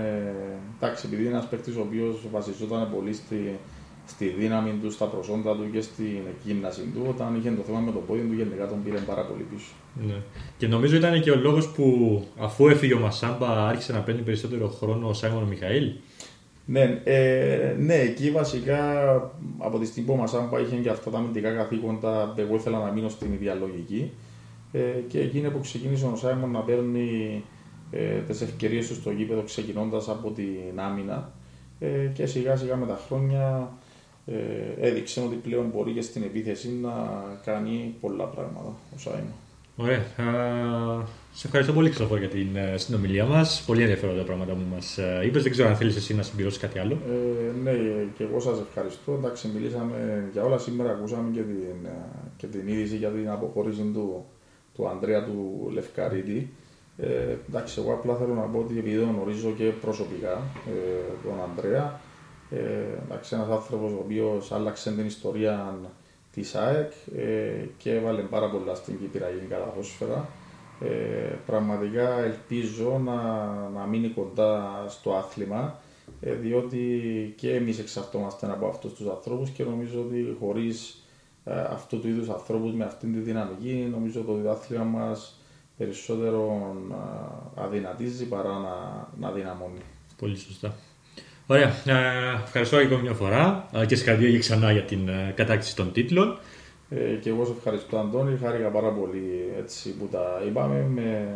εντάξει, επειδή είναι ένας παίκτης ο οποίος βασιζόταν πολύ στη, στη δύναμη του, στα προσόντα του και στην γύμναση του. Όταν είχε το θέμα με το πόδι του, γενικά τον πήρε πάρα πολύ πίσω. Ναι. Και νομίζω ήταν και ο λόγος που αφού έφυγε ο Μασάμπα άρχισε να παίρνει περισσότερο χρόνο ο Σάιμον ο Μιχαήλ. Ναι, ε, ναι, εκεί βασικά από τη στιγμή που ο Μασάμπα είχε και αυτά τα αμυντικά καθήκοντα, εγώ ήθελα να μείνω στην ίδια λογική. Ε, και εκείνη που ξεκίνησε ο Σάιμον να παίρνει ε, τις ευκαιρίες του στο γήπεδο, ξεκινώντας από την άμυνα ε, και σιγά σιγά με τα χρόνια ε, έδειξε ότι πλέον μπορεί και στην επίθεση να κάνει πολλά πράγματα ο Σάιμον. Ωραία. Uh, σε ευχαριστώ πολύ, Χριστόφορο, για την uh, συνομιλία μας. Πολύ ενδιαφέροντα τα πράγματα που μας uh, είπες. Δεν ξέρω αν θέλεις εσύ να συμπληρώσεις κάτι άλλο. Ε, ναι, και εγώ σας ευχαριστώ. Εντάξει, μιλήσαμε για όλα. Σήμερα ακούσαμε και την, uh, και την είδηση για την αποχώρηση του, του Ανδρέα του Λευκαρίτη. Ε, εντάξει, εγώ απλά θέλω να πω ότι επειδή τον γνωρίζω και προσωπικά ε, τον Ανδρέα, ε, εντάξει, ένας άνθρωπος ο οποίος άλλαξε την ιστορία της ΑΕΚ ε, και έβαλε πάρα πολλά στην κυπριακή καταθόσφαιρα. Ε, πραγματικά ελπίζω να, να μείνει κοντά στο άθλημα, ε, διότι και εμείς εξαρτώμαστε από αυτούς τους ανθρώπους και νομίζω ότι χωρίς ε, αυτού του είδους ανθρώπους με αυτήν τη δυναμική, νομίζω το διδάθλημα μας περισσότερο αδυνατίζει παρά να, να δυναμώνει. Πολύ σωστά. Ωραία, ε, ευχαριστώ και μια φορά ε, και συγχαρητήρια ξανά για την ε, κατάκτηση των τίτλων. Ε, και εγώ σε ευχαριστώ, Αντώνη. Χάρηκα πάρα πολύ έτσι, που τα είπαμε. Με...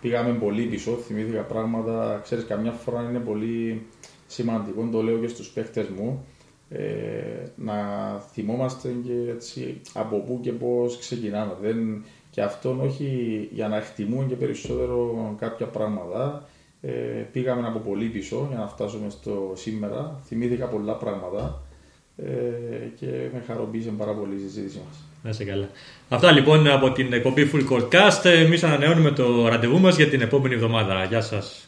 Πήγαμε πολύ πίσω, θυμήθηκα πράγματα. Ξέρεις, καμιά φορά είναι πολύ σημαντικό, το λέω και στους παίχτες μου, ε, να θυμόμαστε και έτσι, από πού και πώς ξεκινάμε. Δεν... Και αυτόν όχι για να εκτιμούν και περισσότερο κάποια πράγματα. Ε, πήγαμε από πολύ πίσω για να φτάσουμε στο σήμερα. Θυμήθηκα πολλά πράγματα. Και με χαροποίησε πάρα πολύ η συζήτηση μας. Να είσαι καλά. Αυτά λοιπόν από την εκπομπή Full Court Cast. Εμείς ανανεώνουμε το ραντεβού μας για την επόμενη εβδομάδα. Γεια σας.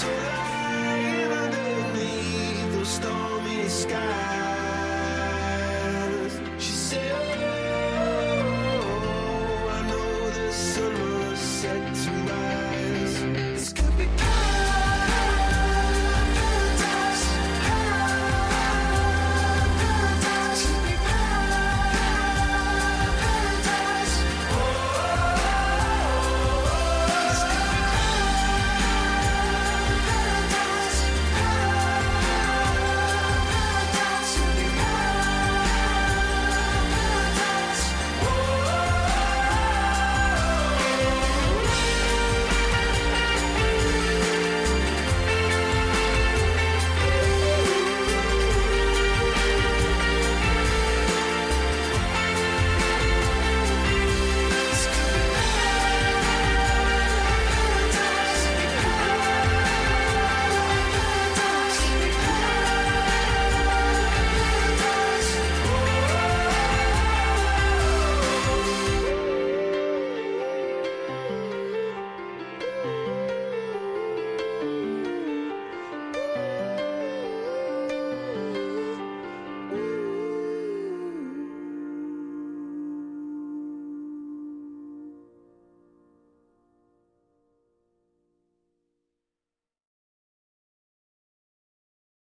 So